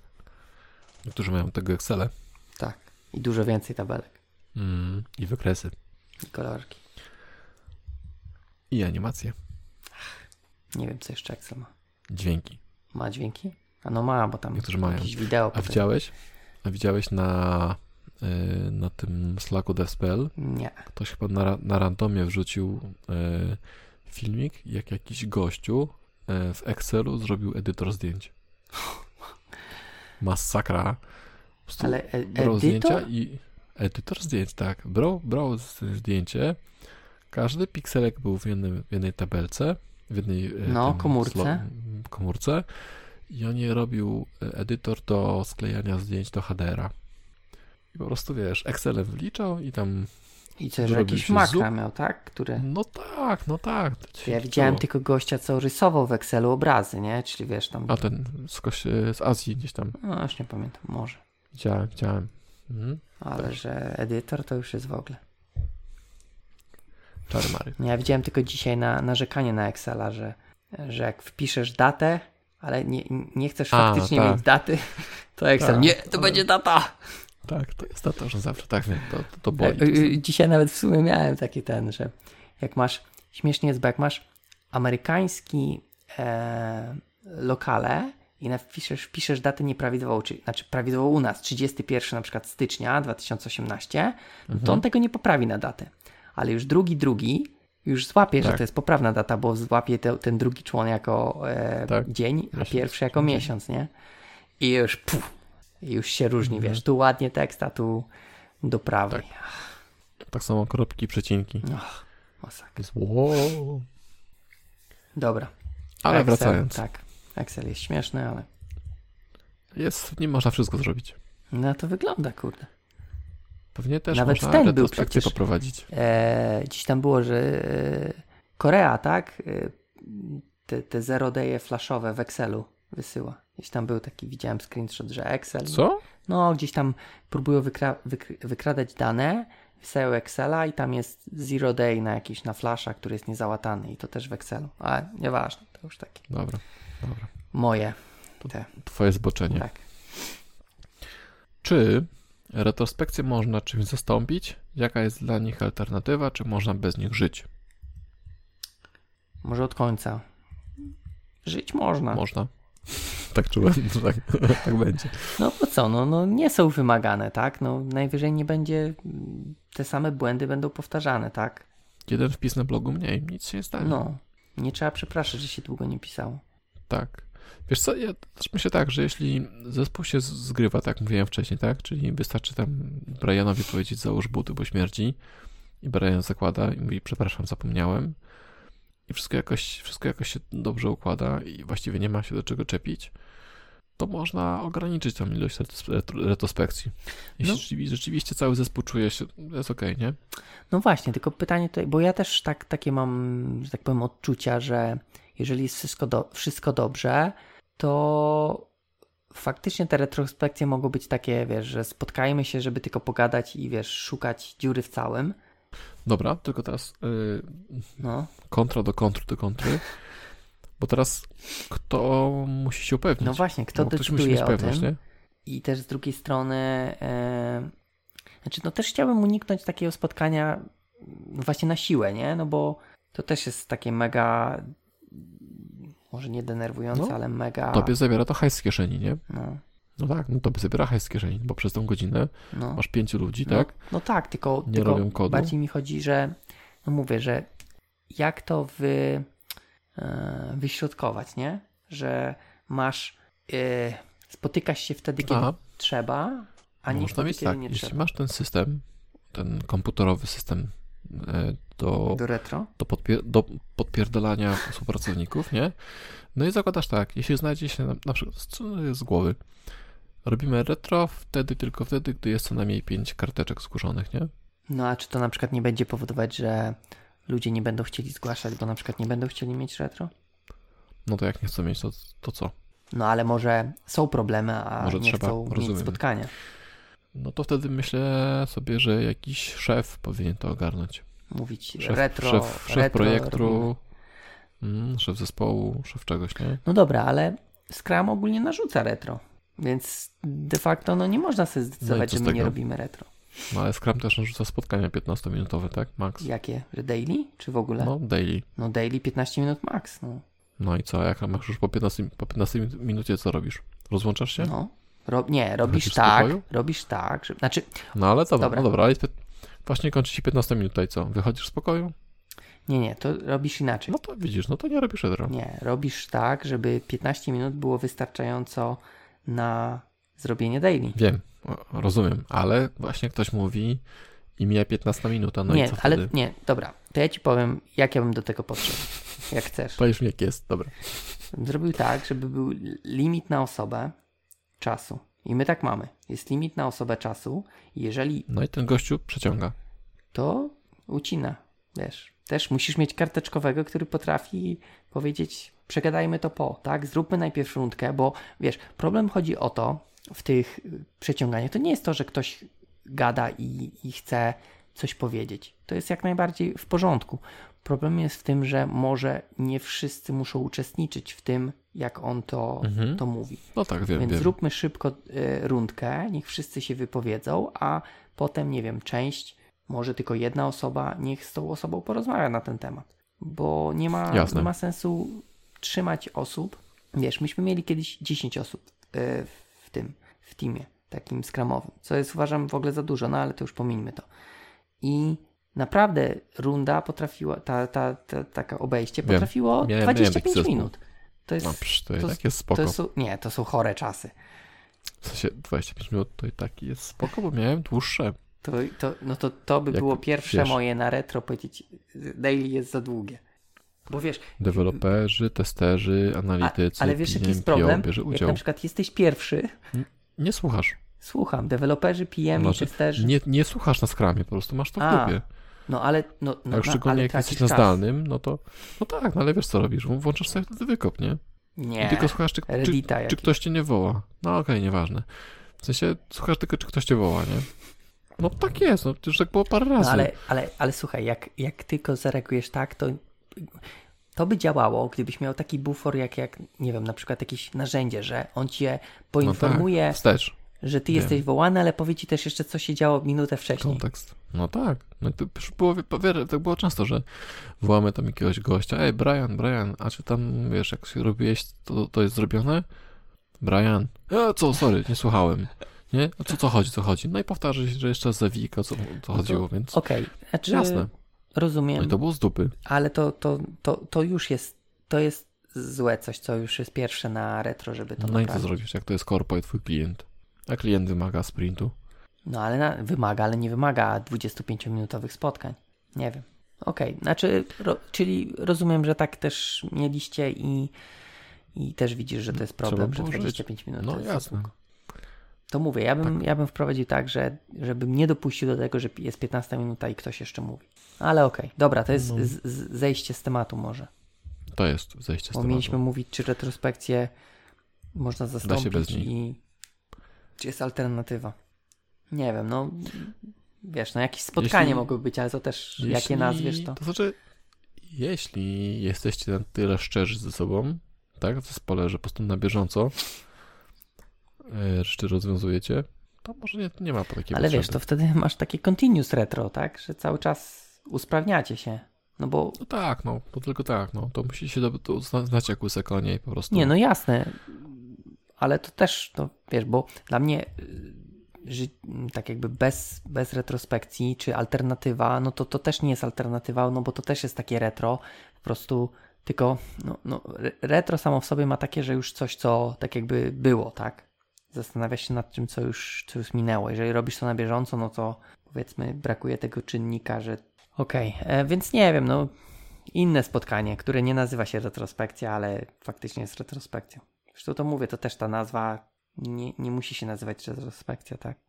Niektórzy mają tego Excela. Tak. I dużo więcej tabelek. I wykresy. I kolorki. I animacje. Nie wiem, co jeszcze Excel ma. Dźwięki. Ma dźwięki? A no ma, bo tam niektórzy mają jakieś wideo. A widziałeś na tym Slacku dev.pl? Nie. Ktoś chyba na randomie wrzucił filmik, jak jakiś gościu w Excelu zrobił edytor zdjęć. Masakra. Ale edytor? Edytor zdjęć, tak. Brał zdjęcie. Każdy pikselek był w jednej tabelce, w jednej komórce. I on je robił edytor do sklejania zdjęć do HDR-a. I po prostu wiesz, Excelem wliczał i tam I co, że jakiś makra miał, tak? Które... No tak. Ja widziałem tylko gościa, co rysował w Excelu obrazy, nie? Czyli wiesz tam... A ten z Azji gdzieś tam. No już nie pamiętam, może. Widziałem. Mhm. Ale tak, że edytor to już jest w ogóle. Czarmary. Ja widziałem tylko dzisiaj narzekanie na Excela, że jak wpiszesz datę, ale nie chcesz faktycznie mieć daty, to Excel, tak, nie, to ale... będzie data. Tak, to jest data, że zawsze tak, to boli. Dzisiaj nawet w sumie miałem taki że jak masz, śmiesznie jest, bo jak masz amerykański lokale i wpiszesz datę nieprawidłową, znaczy prawidłową u nas, 31 na przykład stycznia 2018, to on tego nie poprawi na datę. Ale już drugi już złapie, że to jest poprawna data, bo złapie ten drugi człon jako dzień, a pierwszy jako miesiąc, nie? I już już się różni, wiesz, tu ładnie tekst, a tu do prawej. Tak samo kropki, przecinki. Och, masakra. Wow. Dobra. Ale Excel, wracając. Tak, Excel jest śmieszny, ale... nie można wszystko zrobić. No to wygląda, kurde. Pewnie też nawet można retrospekcję poprowadzić. Dziś tam było, że Korea, tak? Te zero daye flashowe w Excelu wysyła. Gdzieś tam był taki, widziałem screenshot, że Excel. Co? No, gdzieś tam próbują wykradać dane, wysyłają Excela i tam jest zero day na flasha, który jest niezałatany i to też w Excelu. Ale nieważne, to już takie. Dobra. Moje. Twoje zboczenie. Tak. Czy retrospekcję można czymś zastąpić? Jaka jest dla nich alternatywa? Czy można bez nich żyć? Może od końca. Żyć można. Można. Tak czułem, że tak będzie. No bo co, no nie są wymagane, tak? No najwyżej nie będzie, te same błędy będą powtarzane, tak? Jeden wpis na blogu mniej, nic się nie stanie. No, nie trzeba przepraszać, że się długo nie pisało. Tak. Wiesz co, ja też myślę tak, że jeśli zespół się zgrywa, tak mówiłem wcześniej, tak? Czyli wystarczy tam Brianowi powiedzieć, załóż buty, bo śmierdzi, i Brian zakłada i mówi, przepraszam, zapomniałem. I wszystko jakoś się dobrze układa i właściwie nie ma się do czego czepić, to można ograniczyć tą ilość retrospekcji. Jeśli rzeczywiście cały zespół czuje się, to jest okej, nie? No właśnie, tylko pytanie tutaj, bo ja też takie mam, że tak powiem, odczucia, że jeżeli jest wszystko dobrze, to faktycznie te retrospekcje mogą być takie, wiesz, że spotkajmy się, żeby tylko pogadać i wiesz, szukać dziury w całym. Dobra, tylko teraz kontra do kontry, bo teraz kto musi się upewnić? No właśnie, kto decyduje o pewność, tym? Nie? I też z drugiej strony, znaczy no też chciałbym uniknąć takiego spotkania właśnie na siłę, nie? No bo to też jest takie mega, może nie denerwujące, ale mega... Tobie zabiera to hajs z kieszeni, nie? No tak, tobie zabiera hajs z kieszeni, bo przez tą godzinę masz 5 ludzi, tak? No tak, tylko robią kodu. Bardziej mi chodzi, że mówię, że jak to wyśrodkować, nie? Że masz, spotykasz się wtedy, kiedy trzeba, a nie wtedy, kiedy nie trzeba. Jeśli masz ten system, ten komputerowy system do podpierdolania współpracowników, nie? No i zakładasz tak, jeśli znajdzie się na przykład z głowy, robimy retro tylko wtedy, gdy jest co najmniej 5 karteczek zgłoszonych, nie? No a czy to na przykład nie będzie powodować, że ludzie nie będą chcieli zgłaszać, bo na przykład nie będą chcieli mieć retro? No to jak nie chcą mieć, to co? No ale może są problemy, a może nie trzeba, chcą mieć spotkania. No to wtedy myślę sobie, że jakiś szef powinien to ogarnąć. Mówić retro. Szef projektu, szef zespołu, szef czegoś, nie? No dobra, ale Scrum ogólnie narzuca retro. Więc de facto nie można sobie zdecydować, że my nie robimy retro. No ale Scrum też narzuca spotkania 15-minutowe, tak? Max. Jakie? Że daily? Czy w ogóle? No daily. No daily 15 minut max. No i co? Jak masz już po 15 minucie co robisz? Rozłączasz się? No. Robisz tak. Że... Znaczy... No ale dobra. Ale właśnie kończy się 15 minut i co? Wychodzisz z pokoju? Nie, to robisz inaczej. No to widzisz, no to nie robisz retro. Nie, robisz tak, żeby 15 minut było wystarczająco na zrobienie daily. Wiem, rozumiem, ale właśnie ktoś mówi i mija 15 minuta, i co wtedy? To ja ci powiem, jak ja bym do tego podszedł, jak chcesz. Powiesz mi, jak jest, dobra. Zrobił tak, żeby był limit na osobę czasu i my tak mamy. Jest limit na osobę czasu i jeżeli... No i ten gościu przeciąga. to ucina, wiesz. Też musisz mieć karteczkowego, który potrafi powiedzieć, przegadajmy to po, tak? Zróbmy najpierw rundkę, bo wiesz, problem chodzi o to w tych przeciąganiach. To nie jest to, że ktoś gada i chce coś powiedzieć. To jest jak najbardziej w porządku. Problem jest w tym, że może nie wszyscy muszą uczestniczyć w tym, jak on to mówi. No tak, wiem. Więc zróbmy szybko rundkę, niech wszyscy się wypowiedzą, a potem, nie wiem, część, może tylko jedna osoba, niech z tą osobą porozmawia na ten temat. Bo nie ma sensu trzymać osób. Wiesz, myśmy mieli kiedyś 10 osób w teamie takim scrumowym, co jest uważam w ogóle za dużo, no ale to już pomińmy to. I naprawdę runda potrafiła, taka obejście potrafiło 25 minut. To jest, no, to tak jest spoko. To są chore czasy. W sensie 25 minut to i tak jest spoko, bo miałem dłuższe. To by było pierwsze, wiesz, moje na retro powiedzieć, daily jest za długie. Bo wiesz... Deweloperzy, testerzy, analitycy... Ale wiesz, jaki jest problem? Jak na przykład jesteś pierwszy... Nie słuchasz. Słucham. Deweloperzy, PM i testerzy... Nie słuchasz na Scrumie, po prostu masz to w głowie. No ale... No, szczególnie jak jesteś na zdalnym, no to... No tak, no ale wiesz co robisz, włączasz sobie wtedy wykop, nie? Nie. I tylko słuchasz, czy ktoś cię nie woła. No okej, nieważne. W sensie słuchasz tylko, czy ktoś cię woła, nie? No tak jest, no już tak było parę razy. No, ale słuchaj, jak tylko zareagujesz tak, to by działało, gdybyś miał taki bufor jak nie wiem, na przykład jakieś narzędzie, że on cię poinformuje, no tak, wstecz, że ty jesteś wołany, ale powie ci też jeszcze, co się działo minutę wcześniej. Kontekst. No tak. No i to już było, tak było często, że wołamy tam jakiegoś gościa. Ej, Brian, a czy tam, wiesz, jak się robiłeś, to jest zrobione? Brian. Co, sorry, nie słuchałem. Nie? A co chodzi? No i powtarza się, że jeszcze zawika, co chodziło, więc... Okej, znaczy, jasne. Rozumiem. No i to było z dupy. Ale to już jest, to jest złe coś, co już jest pierwsze na retro, żeby to naprawić. No i co zrobisz, jak to jest korpo i twój klient? A klient wymaga sprintu. No ale wymaga, ale nie wymaga 25-minutowych spotkań. Nie wiem. Okej, znaczy, czyli rozumiem, że tak też mieliście i też widzisz, że to jest problem, że 25 minut. No jasne. To mówię, ja bym wprowadził tak, żebym nie dopuścił do tego, że jest 15 minuta i ktoś jeszcze mówi. Ale okej, dobra, to jest zejście z tematu może. To jest zejście z tematu. Bo mieliśmy mówić, czy retrospekcję można zastąpić, da się bez niej. I czy jest alternatywa. Nie wiem, no wiesz, no jakieś spotkanie mogły być, ale to też, jak je nazwiesz to... To znaczy, jeśli jesteście na tyle szczerzy ze sobą, tak, w zespole, że po prostu na bieżąco rzeczy rozwiązujecie, to może nie ma takiej potrzeby. Ale wiesz, to wtedy masz takie continuous retro, tak? Że cały czas usprawniacie się. No bo... No tak, no. To tylko tak, no. To musi się znać jak łysek o niej po prostu. Nie, no jasne. Ale to też, no wiesz, bo dla mnie tak jakby bez retrospekcji czy alternatywa, no to też nie jest alternatywa, no bo to też jest takie retro. Po prostu... Tylko retro samo w sobie ma takie, że już coś, co tak jakby było, tak? Zastanawia się nad tym, co już minęło. Jeżeli robisz to na bieżąco, no to powiedzmy brakuje tego czynnika, że okej, więc nie wiem, no inne spotkanie, które nie nazywa się retrospekcja, ale faktycznie jest retrospekcją. Zresztą to mówię, to też ta nazwa nie musi się nazywać retrospekcja, tak?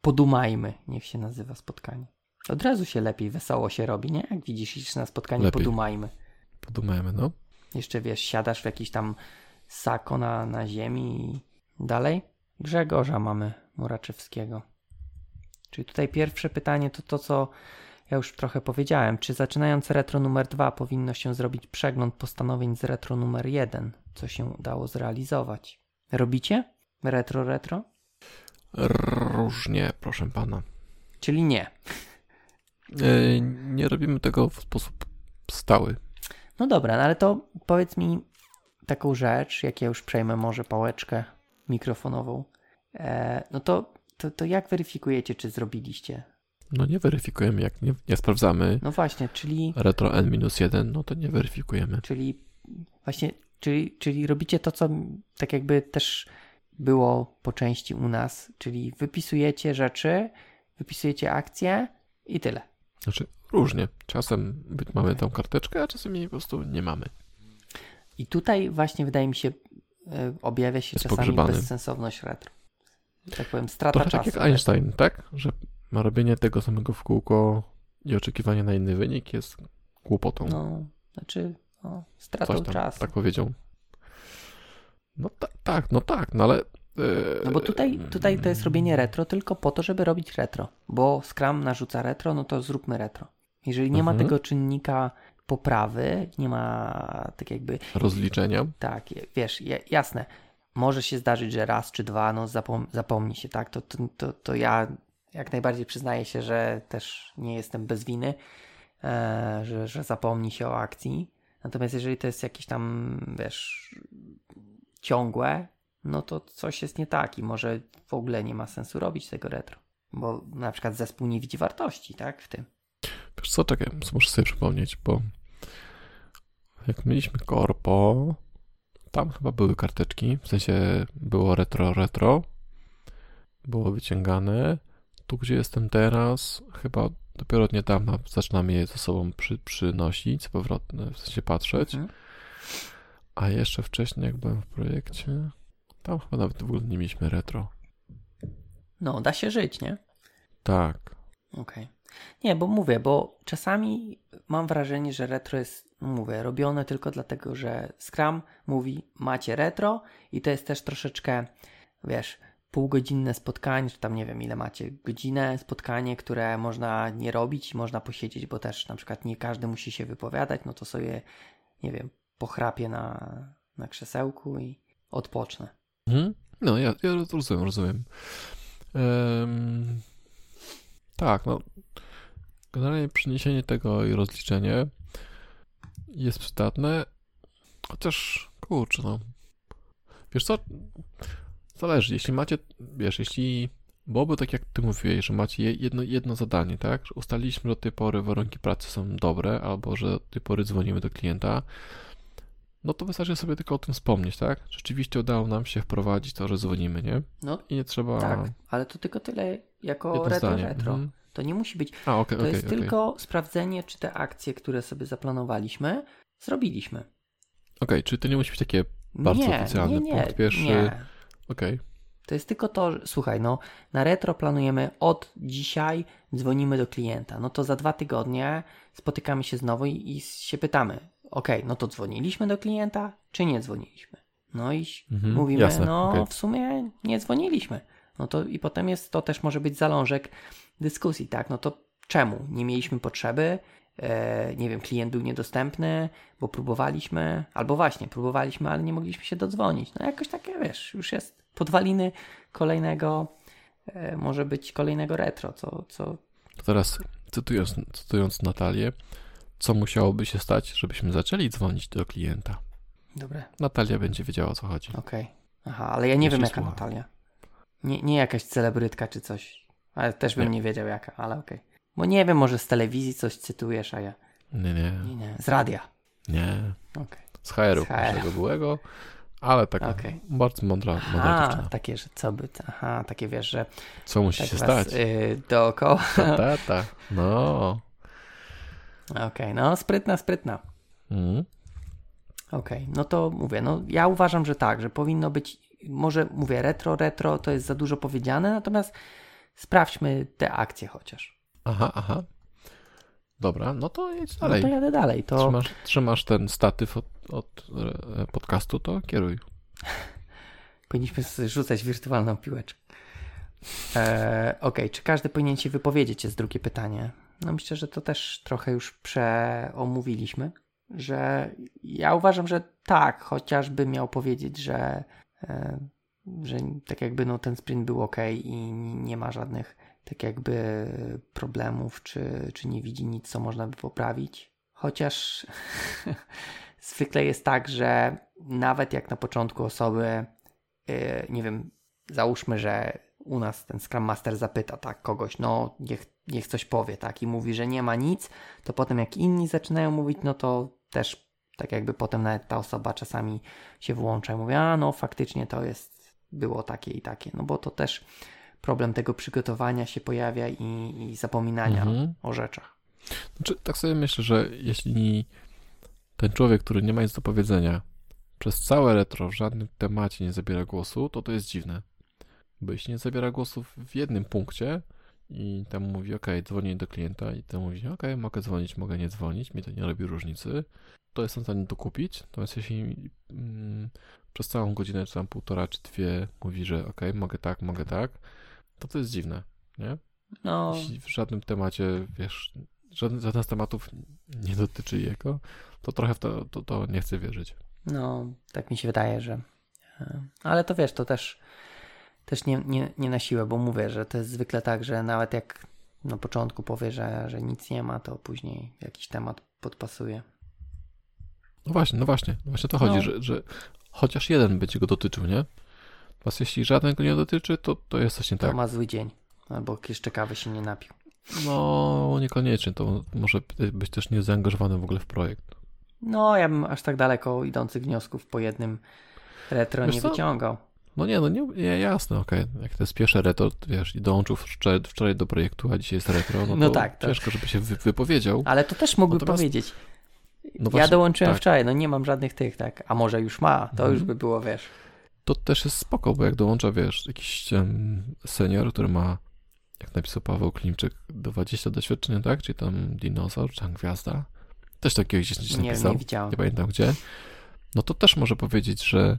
Podumajmy, niech się nazywa spotkanie. Od razu się lepiej, wesoło się robi, nie? Jak widzisz, idziesz na spotkanie, lepiej. Podumajmy, no. Jeszcze wiesz, siadasz w jakiś tam sako na ziemi i... Dalej? Grzegorza mamy Muraczewskiego. Czyli tutaj pierwsze pytanie to co ja już trochę powiedziałem. Czy zaczynając retro numer 2 powinno się zrobić przegląd postanowień z retro numer 1? Co się udało zrealizować? Robicie? Retro? Różnie, proszę pana. Czyli nie. Nie robimy tego w sposób stały. No dobra, no ale to powiedz mi taką rzecz, jak ja już przejmę może pałeczkę mikrofonową, no to jak weryfikujecie, czy zrobiliście? No nie weryfikujemy, jak nie sprawdzamy. No właśnie, czyli... Retro N-1, no to nie weryfikujemy. Czyli właśnie, czyli robicie to, co tak jakby też było po części u nas, czyli wypisujecie rzeczy, wypisujecie akcje i tyle. Znaczy różnie. Czasem mamy tą karteczkę, a czasem jej po prostu nie mamy. I tutaj właśnie wydaje mi się objawia się czasami bezsensowność retro. Tak powiem, strata czasu. Tak jak Einstein, tak? Że robienie tego samego w kółko I oczekiwanie na inny wynik jest kłopotą. No, znaczy stratą czasu. Tak powiedział. No tak, no ale... No bo tutaj to jest robienie retro tylko po to, żeby robić retro. Bo Scrum narzuca retro, no to zróbmy retro. Jeżeli nie ma tego czynnika poprawy, nie ma tak jakby... Rozliczenia. Tak, wiesz, jasne. Może się zdarzyć, że raz czy dwa, no zapomni się, tak? To ja jak najbardziej przyznaję się, że też nie jestem bez winy, że zapomni się o akcji. Natomiast jeżeli to jest jakieś tam, wiesz, ciągłe, no to coś jest nie tak i może w ogóle nie ma sensu robić tego retro. Bo na przykład zespół nie widzi wartości, tak? W tym. Wiesz co, czekaj, muszę sobie przypomnieć, bo jak mieliśmy korpo, tam chyba były karteczki, w sensie było retro, było wyciągane. Tu, gdzie jestem teraz, chyba dopiero od niedawna zaczynam je ze sobą przynosić, z powrotem, w sensie patrzeć. A jeszcze wcześniej, jak byłem w projekcie, tam chyba nawet w ogóle nie mieliśmy retro. No, da się żyć, nie? Tak. Okej. Nie, bo mówię, bo czasami mam wrażenie, że retro jest, mówię, robione tylko dlatego, że Scrum mówi, macie retro i to jest też troszeczkę, wiesz, półgodzinne spotkanie, czy tam nie wiem ile macie, godzinę spotkanie, które można nie robić i można posiedzieć, bo też na przykład nie każdy musi się wypowiadać, no to sobie, nie wiem, pochrapię na krzesełku i odpocznę. No, ja rozumiem. Tak, no generalnie przyniesienie tego i rozliczenie jest przydatne, chociaż kurczę, no wiesz co, zależy, jeśli macie, wiesz, jeśli byłoby tak jak ty mówiłeś, że macie jedno zadanie, tak, że ustaliliśmy, że od tej pory warunki pracy są dobre, albo że od tej pory dzwonimy do klienta, no to wystarczy sobie tylko o tym wspomnieć, tak, rzeczywiście udało nam się wprowadzić to, że dzwonimy, nie? No i nie trzeba... Tak, ale to tylko tyle jako retro. To nie musi być. To jest tylko sprawdzenie, czy te akcje, które sobie zaplanowaliśmy, zrobiliśmy. Czyli to nie musi być takie bardzo oficjalne. Nie. Punkt pierwszy. Nie. To jest tylko to, że, słuchaj, no na retro planujemy od dzisiaj, dzwonimy do klienta. No to za 2 tygodnie spotykamy się znowu i się pytamy. No to dzwoniliśmy do klienta, czy nie dzwoniliśmy? No i mówimy, jasne. W sumie nie dzwoniliśmy. No to i potem jest, to też może być zalążek dyskusji, tak? No to czemu? Nie mieliśmy potrzeby, nie wiem, klient był niedostępny, bo próbowaliśmy, albo właśnie próbowaliśmy, ale nie mogliśmy się dodzwonić. No jakoś takie, wiesz, już jest podwaliny kolejnego, może być kolejnego retro, co... Teraz cytując Natalię, co musiałoby się stać, żebyśmy zaczęli dzwonić do klienta? Dobra. Natalia będzie wiedziała, o co chodzi. Aha, ale ja nie wiem, jaka Natalia. Nie jakaś celebrytka czy coś. Ale też bym nie wiedział jaka, ale okej. Bo nie wiem, może z telewizji coś cytujesz, a ja... Nie. Z radia. Nie. Z HR-u naszego byłego, ale taka bardzo mądra dziewczyna. Takie, że co by... Aha, takie wiesz, że... Co musi się stać? Dookoła. Ta. No. Sprytna. No to mówię, ja uważam, że tak, że powinno być... Może mówię, retro to jest za dużo powiedziane, natomiast sprawdźmy te akcje chociaż. Aha. Dobra, no to jedź dalej. No to jadę dalej. To... Trzymasz ten statyw od podcastu, to kieruj. Powinniśmy rzucać wirtualną piłeczkę. Czy każdy powinien się wypowiedzieć, jest drugie pytanie. No myślę, że to też trochę już przeomówiliśmy, że ja uważam, że tak, chociażby miał powiedzieć, że tak jakby ten sprint był okej i nie ma żadnych tak jakby problemów, czy nie widzi nic, co można by poprawić. Chociaż zwykle jest tak, że nawet jak na początku osoby, nie wiem, załóżmy, że u nas ten Scrum Master zapyta tak kogoś, niech coś powie, tak, i mówi, że nie ma nic, to potem jak inni zaczynają mówić, no to też tak jakby potem nawet ta osoba czasami się włącza i mówi, faktycznie to jest, było takie i takie. No bo to też problem tego przygotowania się pojawia i zapominania o rzeczach. Znaczy, tak sobie myślę, że jeśli ten człowiek, który nie ma nic do powiedzenia, przez całe retro w żadnym temacie nie zabiera głosu, to jest dziwne. Bo jeśli nie zabiera głosu w jednym punkcie i tam mówi, ok, dzwonię do klienta i tam mówi, ok, mogę dzwonić, mogę nie dzwonić, mi to nie robi różnicy. To jestem w stanie dokupić, natomiast jeśli przez całą godzinę, czy tam półtora, czy dwie mówi, że ok, mogę tak, to jest dziwne, nie? No. Jeśli w żadnym temacie, wiesz, żaden z tematów nie dotyczy jego, to trochę w to nie chcę wierzyć. No, tak mi się wydaje, że... Ale to wiesz, to też nie na siłę, bo mówię, że to jest zwykle tak, że nawet jak na początku powie, że nic nie ma, to później jakiś temat podpasuje. No właśnie to chodzi, że chociaż jeden będzie go dotyczył, nie? Natomiast jeśli żaden go nie dotyczy, to jest coś nie tak. To ma zły dzień, albo jeszcze kawy się nie napił. No, niekoniecznie, to może być też niezaangażowany w ogóle w projekt. No, ja bym aż tak daleko idących wniosków po jednym retro wiesz nie co? Wyciągał. No nie, jasne, okej. Jak to jest pierwsze retro, wiesz, i dołączył wczoraj do projektu, a dzisiaj jest retro, no to tak, ciężko, żeby się wypowiedział. Ale to też mógłby powiedzieć. No właśnie, ja dołączyłem wczoraj, no nie mam żadnych tych, tak? A może już ma, to już by było, wiesz. To też jest spoko, bo jak dołącza, wiesz, jakiś senior, który ma, jak napisał Paweł Klimczyk, 20 doświadczeń, tak? Czyli tam dinozaur, czy tam gwiazda. Też takiego gdzieś napisał. Nie widziałem. Nie pamiętam gdzie. No to też może powiedzieć, że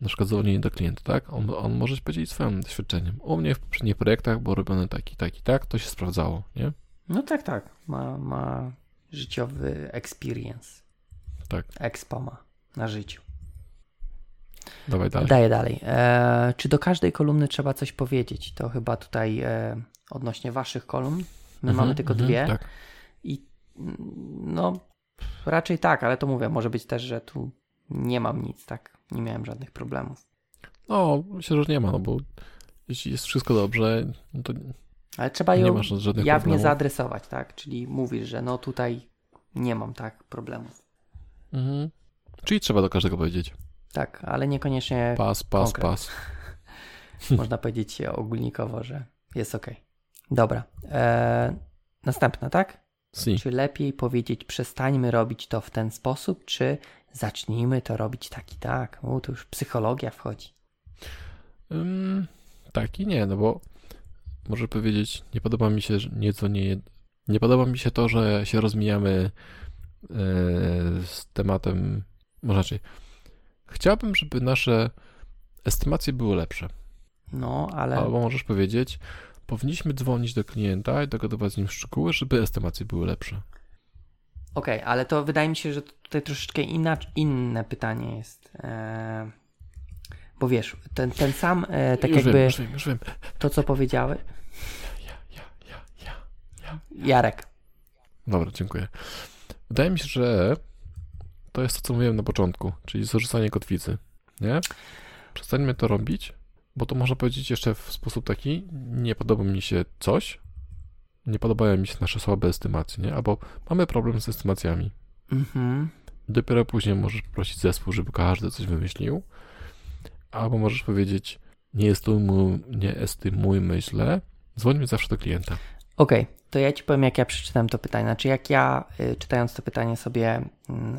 na przykład dzwonienie do klienta, tak? On może się podzielić swoim doświadczeniem. U mnie w poprzednich projektach było robione tak i tak, to się sprawdzało, nie? No tak. Ma życiowy experience. Tak. Expo ma na życiu. Dawaj dalej. Daję dalej. Czy do każdej kolumny trzeba coś powiedzieć? To chyba tutaj odnośnie waszych kolumn. My mamy tylko dwie. Tak. I no raczej tak, ale to mówię, może być też, że tu nie mam nic, tak? Nie miałem żadnych problemów. No, myślę, że nie ma, no bo jeśli jest wszystko dobrze, no to ale trzeba ją jawnie zaadresować, tak? Czyli mówisz, że no tutaj nie mam tak problemów. Mhm. Czyli trzeba do każdego powiedzieć. Tak, ale niekoniecznie Pas. Można powiedzieć ogólnikowo, że jest okej. Dobra. Następna, tak? Si. Czy lepiej powiedzieć przestańmy robić to w ten sposób, czy zacznijmy to robić tak i tak? To już psychologia wchodzi. Tak i nie, no bo może powiedzieć, nie podoba mi się, że nie podoba mi się to, że się rozmijamy z tematem, może raczej chciałbym, żeby nasze estymacje były lepsze. No, ale... Albo możesz powiedzieć, powinniśmy dzwonić do klienta i dogadywać z nim szczegóły, żeby estymacje były lepsze. Okej, ale to wydaje mi się, że tutaj troszeczkę inne pytanie jest. Bo wiesz, ten sam, tak już jakby... Już wiem. To, co powiedziały... Ja. Jarek. Dobra, dziękuję. Wydaje mi się, że... To jest to, co mówiłem na początku, czyli zrzucanie kotwicy, nie? Przestańmy to robić, bo to można powiedzieć jeszcze w sposób taki, nie podoba mi się coś, nie podobają mi się nasze słabe estymacje, nie? Albo mamy problem z estymacjami. Dopiero później możesz prosić zespół, żeby każdy coś wymyślił, albo możesz powiedzieć, nie estymujmy źle, dzwońmy zawsze do klienta. Okej. To ja ci powiem, jak ja przeczytałem to pytanie. Znaczy, jak ja czytając to pytanie sobie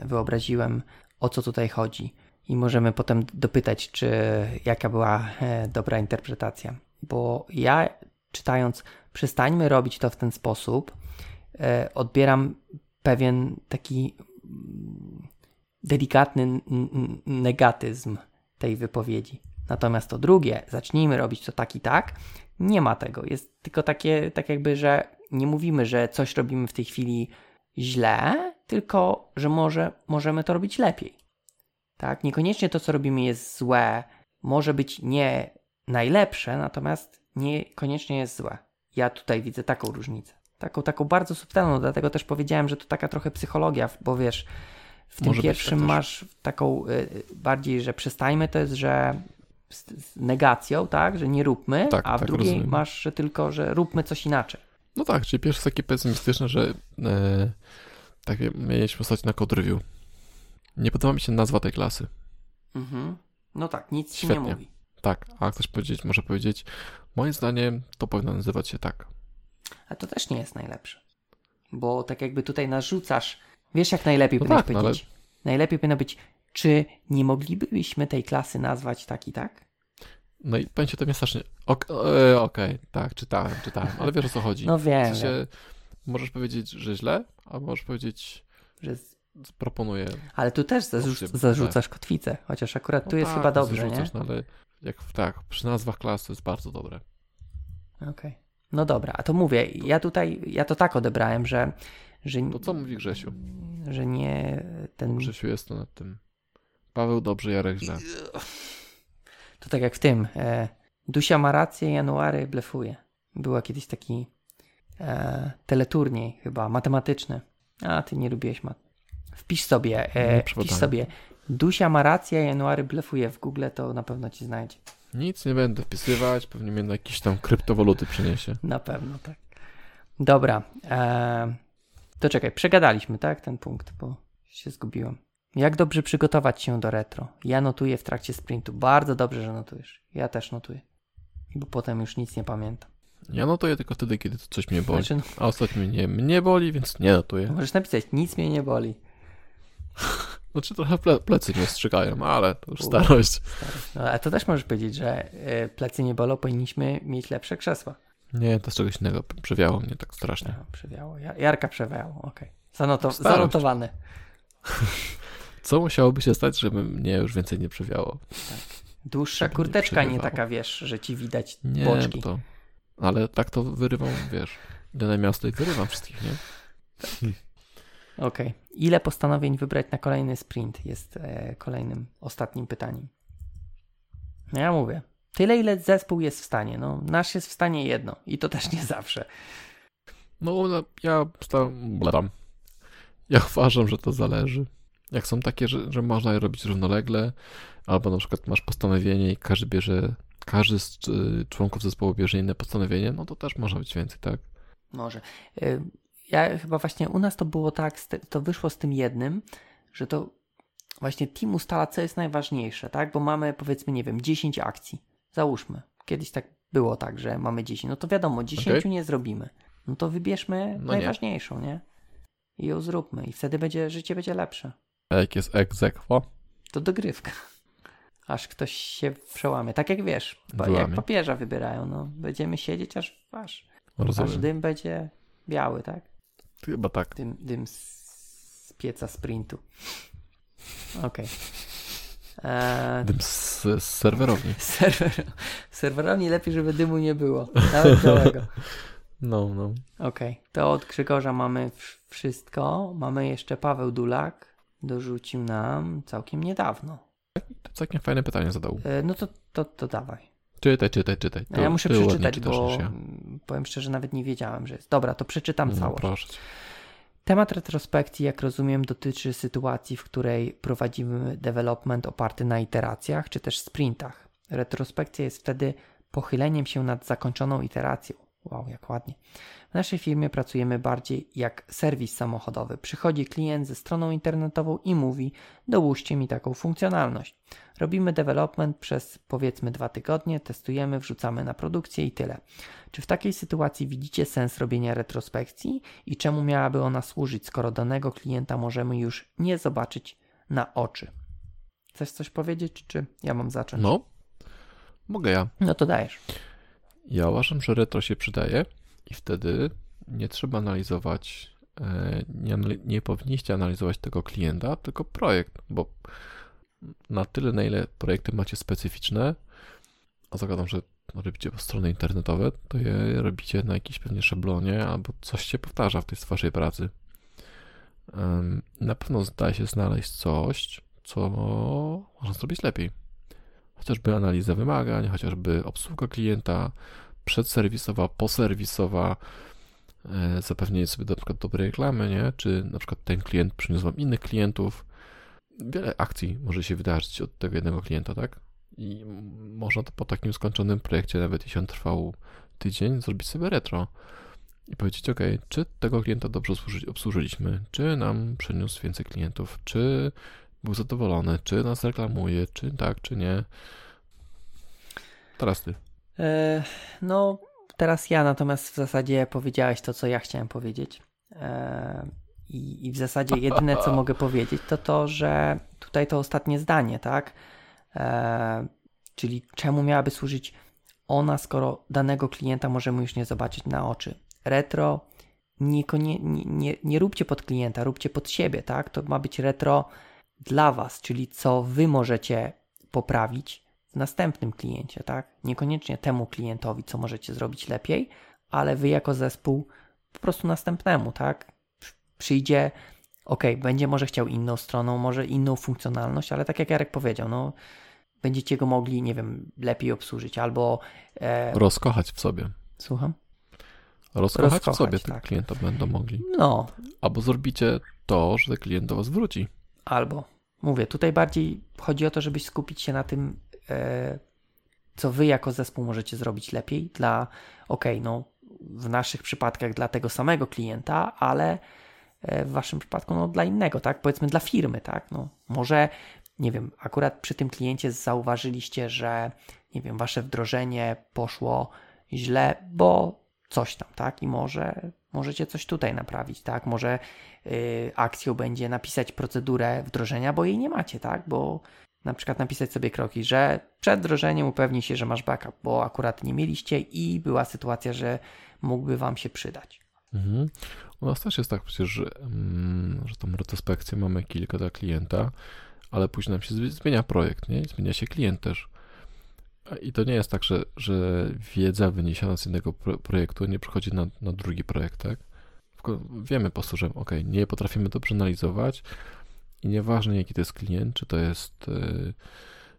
wyobraziłem, o co tutaj chodzi. I możemy potem dopytać, czy jaka była dobra interpretacja. Bo ja czytając, przestańmy robić to w ten sposób, odbieram pewien taki delikatny negatyzm tej wypowiedzi. Natomiast to drugie, zacznijmy robić to tak i tak, nie ma tego. Jest tylko takie, tak jakby, że nie mówimy, że coś robimy w tej chwili źle, tylko że możemy to robić lepiej. Tak? Niekoniecznie to, co robimy, jest złe. Może być nie najlepsze, natomiast niekoniecznie jest złe. Ja tutaj widzę taką różnicę. Taką bardzo subtelną, dlatego też powiedziałem, że to taka trochę psychologia, bo wiesz, w tym może pierwszym tak masz taką bardziej, że przestańmy, to jest, że z negacją, tak, że nie róbmy, tak, a w tak drugiej rozumiem. Masz, że tylko, że róbmy coś inaczej. No tak, czyli pierwsze takie pesymistyczne, że tak mieliśmy ostatnio na code review. Nie podoba mi się nazwa tej klasy. No tak, nic ci nie mówi. Tak, a ktoś może powiedzieć, moim zdaniem to powinno nazywać się tak. A to też nie jest najlepsze, bo tak jakby tutaj narzucasz, wiesz jak najlepiej powinno być? Ale... Najlepiej powinno być, czy nie moglibyśmy tej klasy nazwać tak i tak? No i pamiętam, to mnie strasznie... Okej, tak, czytałem, ale wiesz, o co chodzi. No wiem. W sensie, możesz powiedzieć, że źle, a możesz powiedzieć, że proponuję... Ale tu też zarzucasz kotwicę, chociaż akurat no tu jest tak, chyba dobrze, nie? No, ale jak tak, przy nazwach klas to jest bardzo dobre. Okej. No dobra, a to mówię, ja to tak odebrałem, że... To co mówi Grzesiu? Że nie ten... Grzesiu jest to nad tym. Paweł dobrze, Jarek źle. To tak jak w tym. Dusia ma rację, January blefuje. Była kiedyś taki teleturniej chyba, matematyczny. A ty nie lubiłeś mat. Wpisz sobie Dusia ma rację, January blefuje w Google, to na pewno ci znajdzie. Nic nie będę wpisywać, pewnie mnie na jakieś tam kryptowaluty przyniesie. Na pewno, tak. Dobra. To czekaj, przegadaliśmy, tak, ten punkt, bo się zgubiłem. Jak dobrze przygotować się do retro? Ja notuję w trakcie sprintu. Bardzo dobrze, że notujesz. Ja też notuję, bo potem już nic nie pamiętam. Ja notuję tylko wtedy, kiedy coś mnie boli. Znaczy, no... A ostatnio mnie boli, więc nie notuję. Możesz napisać, nic mnie nie boli. Znaczy trochę plecy mnie strzykają, ale to już starość. No, ale to też możesz powiedzieć, że plecy nie bolą, powinniśmy mieć lepsze krzesła. Nie, to z czegoś innego. Przewiało mnie tak strasznie. No, przewiało. Jarka przewiało, okej. Zanotowane. Co musiałoby się stać, żeby mnie już więcej nie przewiało? Tak. Dłuższa kurteczka, nie taka, wiesz, że ci widać boczki. Nie, to... Ale tak to wyrywam, wiesz. Idę na miasto i wyrywam wszystkich, nie? Tak. Okej. Ile postanowień wybrać na kolejny sprint jest kolejnym, ostatnim pytaniem. No ja mówię. Tyle, ile zespół jest w stanie. No, nasz jest w stanie jedno. I to też nie zawsze. No, ja uważam, że to zależy. Jak są takie, że można je robić równolegle, albo na przykład masz postanowienie i każdy z członków zespołu bierze inne postanowienie, no to też może być więcej, tak? Może. Ja chyba właśnie u nas to było tak, to wyszło z tym jednym, że to właśnie team ustala, co jest najważniejsze, tak? Bo mamy, powiedzmy, nie wiem, 10 akcji. Załóżmy. Kiedyś tak było tak, że mamy 10. No to wiadomo, 10 nie zrobimy. No to wybierzmy najważniejszą, nie? I ją zróbmy. I wtedy życie będzie lepsze. A jak jest ex aequo? To dogrywka. Aż ktoś się przełamie. Tak jak wiesz, jak papieża wybierają. No. Będziemy siedzieć aż dym będzie biały, tak? Chyba tak. Dym z pieca sprintu. Okej. Dym z serwerowni. Serwerowni lepiej, żeby dymu nie było. Nawet białego. No. Okej. To od Grzegorza mamy wszystko. Mamy jeszcze Paweł Dulak. Dorzucił nam całkiem niedawno. To całkiem fajne pytanie zadał. No to dawaj. Czytaj. Ja muszę przeczytać, bo powiem szczerze, nawet nie wiedziałem, że jest. Dobra, to przeczytam całość. Proszę. Temat retrospekcji, jak rozumiem, dotyczy sytuacji, w której prowadzimy development oparty na iteracjach, czy też sprintach. Retrospekcja jest wtedy pochyleniem się nad zakończoną iteracją. Wow, jak ładnie. W naszej firmie pracujemy bardziej jak serwis samochodowy. Przychodzi klient ze stroną internetową i mówi, dołóżcie mi taką funkcjonalność. Robimy development przez powiedzmy 2 tygodnie, testujemy, wrzucamy na produkcję i tyle. Czy w takiej sytuacji widzicie sens robienia retrospekcji i czemu miałaby ona służyć, skoro danego klienta możemy już nie zobaczyć na oczy? Chcesz coś powiedzieć, czy ja mam zacząć? No, mogę ja. No to dajesz. Ja uważam, że retro się przydaje i wtedy nie trzeba analizować, nie powinniście analizować tego klienta, tylko projekt, bo na tyle, na ile projekty macie specyficzne, a zakładam, że robicie strony internetowe, to je robicie na jakiejś pewnie szablonie albo coś się powtarza w tej waszej pracy. Na pewno da się znaleźć coś, co można zrobić lepiej. Chociażby analiza wymagań, chociażby obsługa klienta, przedserwisowa, poserwisowa, zapewnienie sobie na przykład dobrej reklamy, nie? Czy na przykład ten klient przyniósł wam innych klientów. Wiele akcji może się wydarzyć od tego jednego klienta, tak? I można to po takim skończonym projekcie, nawet jeśli on trwał tydzień, zrobić sobie retro i powiedzieć, ok, czy tego klienta dobrze obsłużyliśmy, czy nam przyniósł więcej klientów, czy był zadowolony, czy nas reklamuje, czy tak, czy nie. Teraz ty. No, teraz ja, natomiast w zasadzie powiedziałeś to, co ja chciałem powiedzieć. I w zasadzie jedyne, co mogę powiedzieć, to, że tutaj to ostatnie zdanie, tak? czyli czemu miałaby służyć ona, skoro danego klienta możemy już nie zobaczyć na oczy. Retro nie róbcie pod klienta, róbcie pod siebie, tak? To ma być retro dla was, czyli co wy możecie poprawić w następnym kliencie, tak? Niekoniecznie temu klientowi, co możecie zrobić lepiej, ale wy jako zespół po prostu następnemu, tak? Przyjdzie, będzie może chciał inną stroną, może inną funkcjonalność, ale tak jak Jarek powiedział, no będziecie go mogli, nie wiem, lepiej obsłużyć albo... Rozkochać w sobie. Słucham? Rozkochać w sobie, tak. Tych klientów będą mogli. No. Albo zrobicie to, że klient do was wróci. Albo. Mówię, tutaj bardziej chodzi o to, żebyś skupić się na tym, co wy jako zespół możecie zrobić lepiej dla, w naszych przypadkach dla tego samego klienta, ale w waszym przypadku dla innego, tak? Powiedzmy dla firmy, tak? No, może, nie wiem, akurat przy tym kliencie zauważyliście, że, nie wiem, wasze wdrożenie poszło źle, bo coś tam, tak? I może możecie coś tutaj naprawić, tak? Może akcją będzie napisać procedurę wdrożenia, bo jej nie macie, tak? Bo na przykład napisać sobie kroki, że przed wdrożeniem upewnij się, że masz backup, bo akurat nie mieliście i była sytuacja, że mógłby wam się przydać. Mhm. U nas też jest tak przecież, że tą retrospekcję mamy kilka dla klienta, ale później nam się zmienia projekt, nie? Zmienia się klient też. I to nie jest tak, że wiedza wyniesiona z jednego projektu nie przychodzi na drugi projekt, tak? Wiemy po prostu, że nie potrafimy dobrze analizować i nieważne jaki to jest klient, czy to jest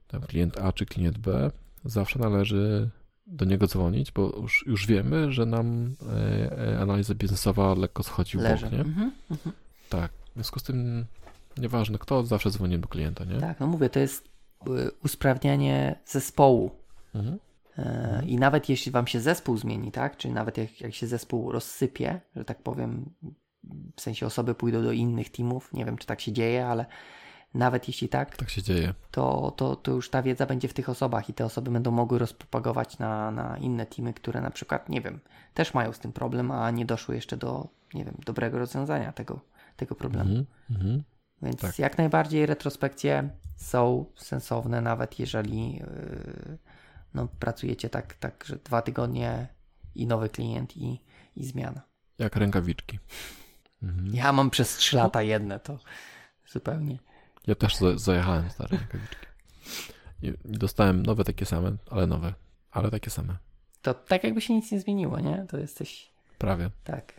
tam klient A, czy klient B, zawsze należy do niego dzwonić, bo już wiemy, że nam analiza biznesowa lekko schodzi w bok, nie? Tak, w związku z tym nieważne kto, zawsze dzwoni do klienta, nie? Tak, to jest usprawnianie zespołu. I nawet jeśli wam się zespół zmieni, tak? Czyli nawet jak się zespół rozsypie, że tak powiem, w sensie osoby pójdą do innych teamów, nie wiem czy tak się dzieje, ale nawet jeśli tak, tak się dzieje, to już ta wiedza będzie w tych osobach i te osoby będą mogły rozpropagować na inne teamy, które na przykład, nie wiem, też mają z tym problem, a nie doszły jeszcze do, nie wiem, dobrego rozwiązania tego problemu. Więc tak. Jak najbardziej retrospekcje są sensowne, nawet jeżeli pracujecie tak, że 2 tygodnie i nowy klient i zmiana. Jak rękawiczki. Ja mam przez 3 lata jedne, to zupełnie. Ja też zajechałem stare rękawiczki. I dostałem nowe takie same, ale takie same. To tak jakby się nic nie zmieniło, nie? To jesteś... Prawie. Tak.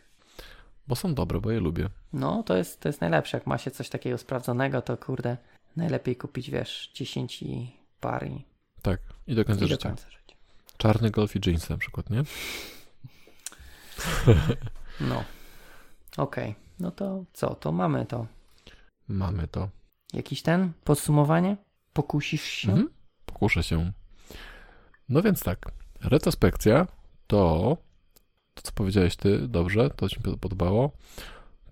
Bo są dobre, bo je lubię. No, to jest najlepsze. Jak ma się coś takiego sprawdzonego, to kurde, najlepiej kupić, 10 par i... Tak, i do końca życia. Czarny golf i jeans na przykład, nie? No. Okej. No to co? To mamy to. Mamy to. Jakiś podsumowanie? Pokusisz się? Pokuszę się. No więc tak. Retrospekcja to co powiedziałeś ty, dobrze, to ci mi podobało.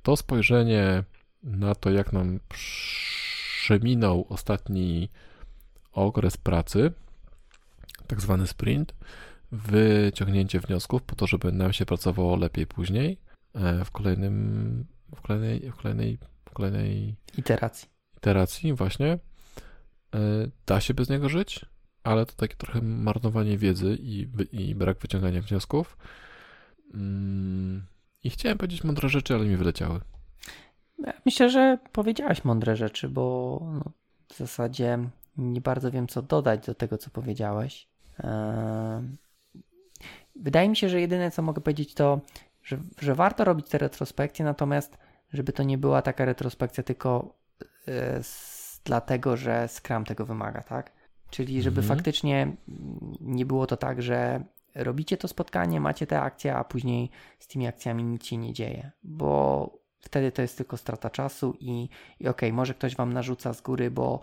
To spojrzenie na to, jak nam przeminął ostatni okres pracy, tak zwany sprint, wyciągnięcie wniosków po to, żeby nam się pracowało lepiej później w kolejnej iteracji właśnie. Da się bez niego żyć, ale to takie trochę marnowanie wiedzy i brak wyciągania wniosków. I chciałem powiedzieć mądre rzeczy, ale mi wyleciały. Myślę, że powiedziałaś mądre rzeczy, bo w zasadzie nie bardzo wiem, co dodać do tego, co powiedziałeś. Wydaje mi się, że jedyne, co mogę powiedzieć, to, że warto robić te retrospekcje, natomiast żeby to nie była taka retrospekcja tylko dlatego, że Scrum tego wymaga, tak? Czyli żeby faktycznie nie było to tak, że robicie to spotkanie, macie te akcje, a później z tymi akcjami nic się nie dzieje, bo wtedy to jest tylko strata czasu i może ktoś wam narzuca z góry, bo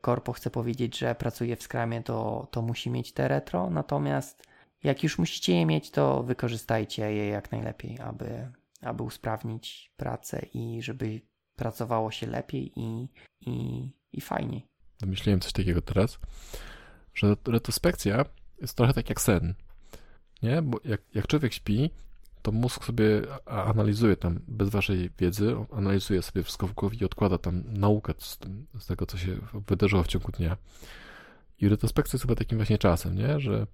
korpo chce powiedzieć, że pracuje w Scrumie, to musi mieć te retro, natomiast jak już musicie je mieć, to wykorzystajcie je jak najlepiej, aby usprawnić pracę i żeby pracowało się lepiej i fajniej. Wymyśliłem coś takiego teraz, że retrospekcja jest trochę tak jak sen, nie? Bo jak człowiek śpi, to mózg sobie analizuje tam, bez waszej wiedzy, analizuje sobie wszystko w głowie i odkłada tam naukę z tego, co się wydarzyło w ciągu dnia. I retrospekcja jest chyba takim właśnie czasem, nie? Że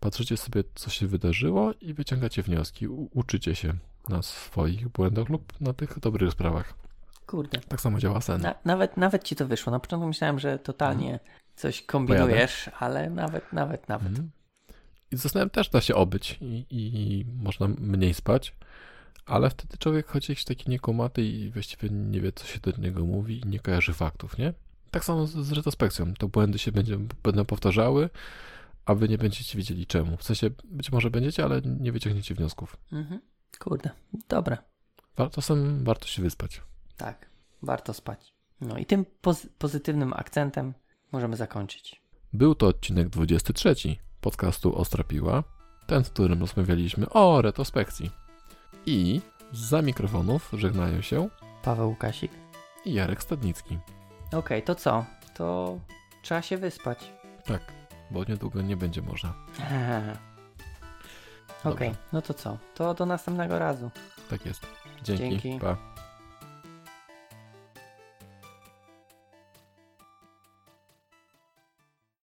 patrzycie sobie, co się wydarzyło i wyciągacie wnioski, uczycie się na swoich błędach lub na tych dobrych sprawach. Kurde. Tak samo działa sen. Nawet ci to wyszło. Na początku myślałem, że totalnie coś kombinujesz, ale nawet. I ze snem też da się obyć i można mniej spać, ale wtedy człowiek choć jakiś taki niekumaty i właściwie nie wie, co się do niego mówi i nie kojarzy faktów, nie? Tak samo z retrospekcją. To błędy się będą powtarzały, a wy nie będziecie wiedzieli czemu. W sensie być może będziecie, ale nie wyciągniecie wniosków. Mhm. Kurde, dobra. Warto się wyspać. Tak, warto spać. No i tym pozytywnym akcentem możemy zakończyć. Był to odcinek 23 podcastu Ostra Piła, ten, w którym rozmawialiśmy o retrospekcji. I za mikrofonów żegnają się Paweł Kasik i Jarek Słodnicki. Okej, to co? To trzeba się wyspać. Tak, bo niedługo nie będzie można. Okej, no to co? To do następnego razu. Tak jest. Dzięki. Pa.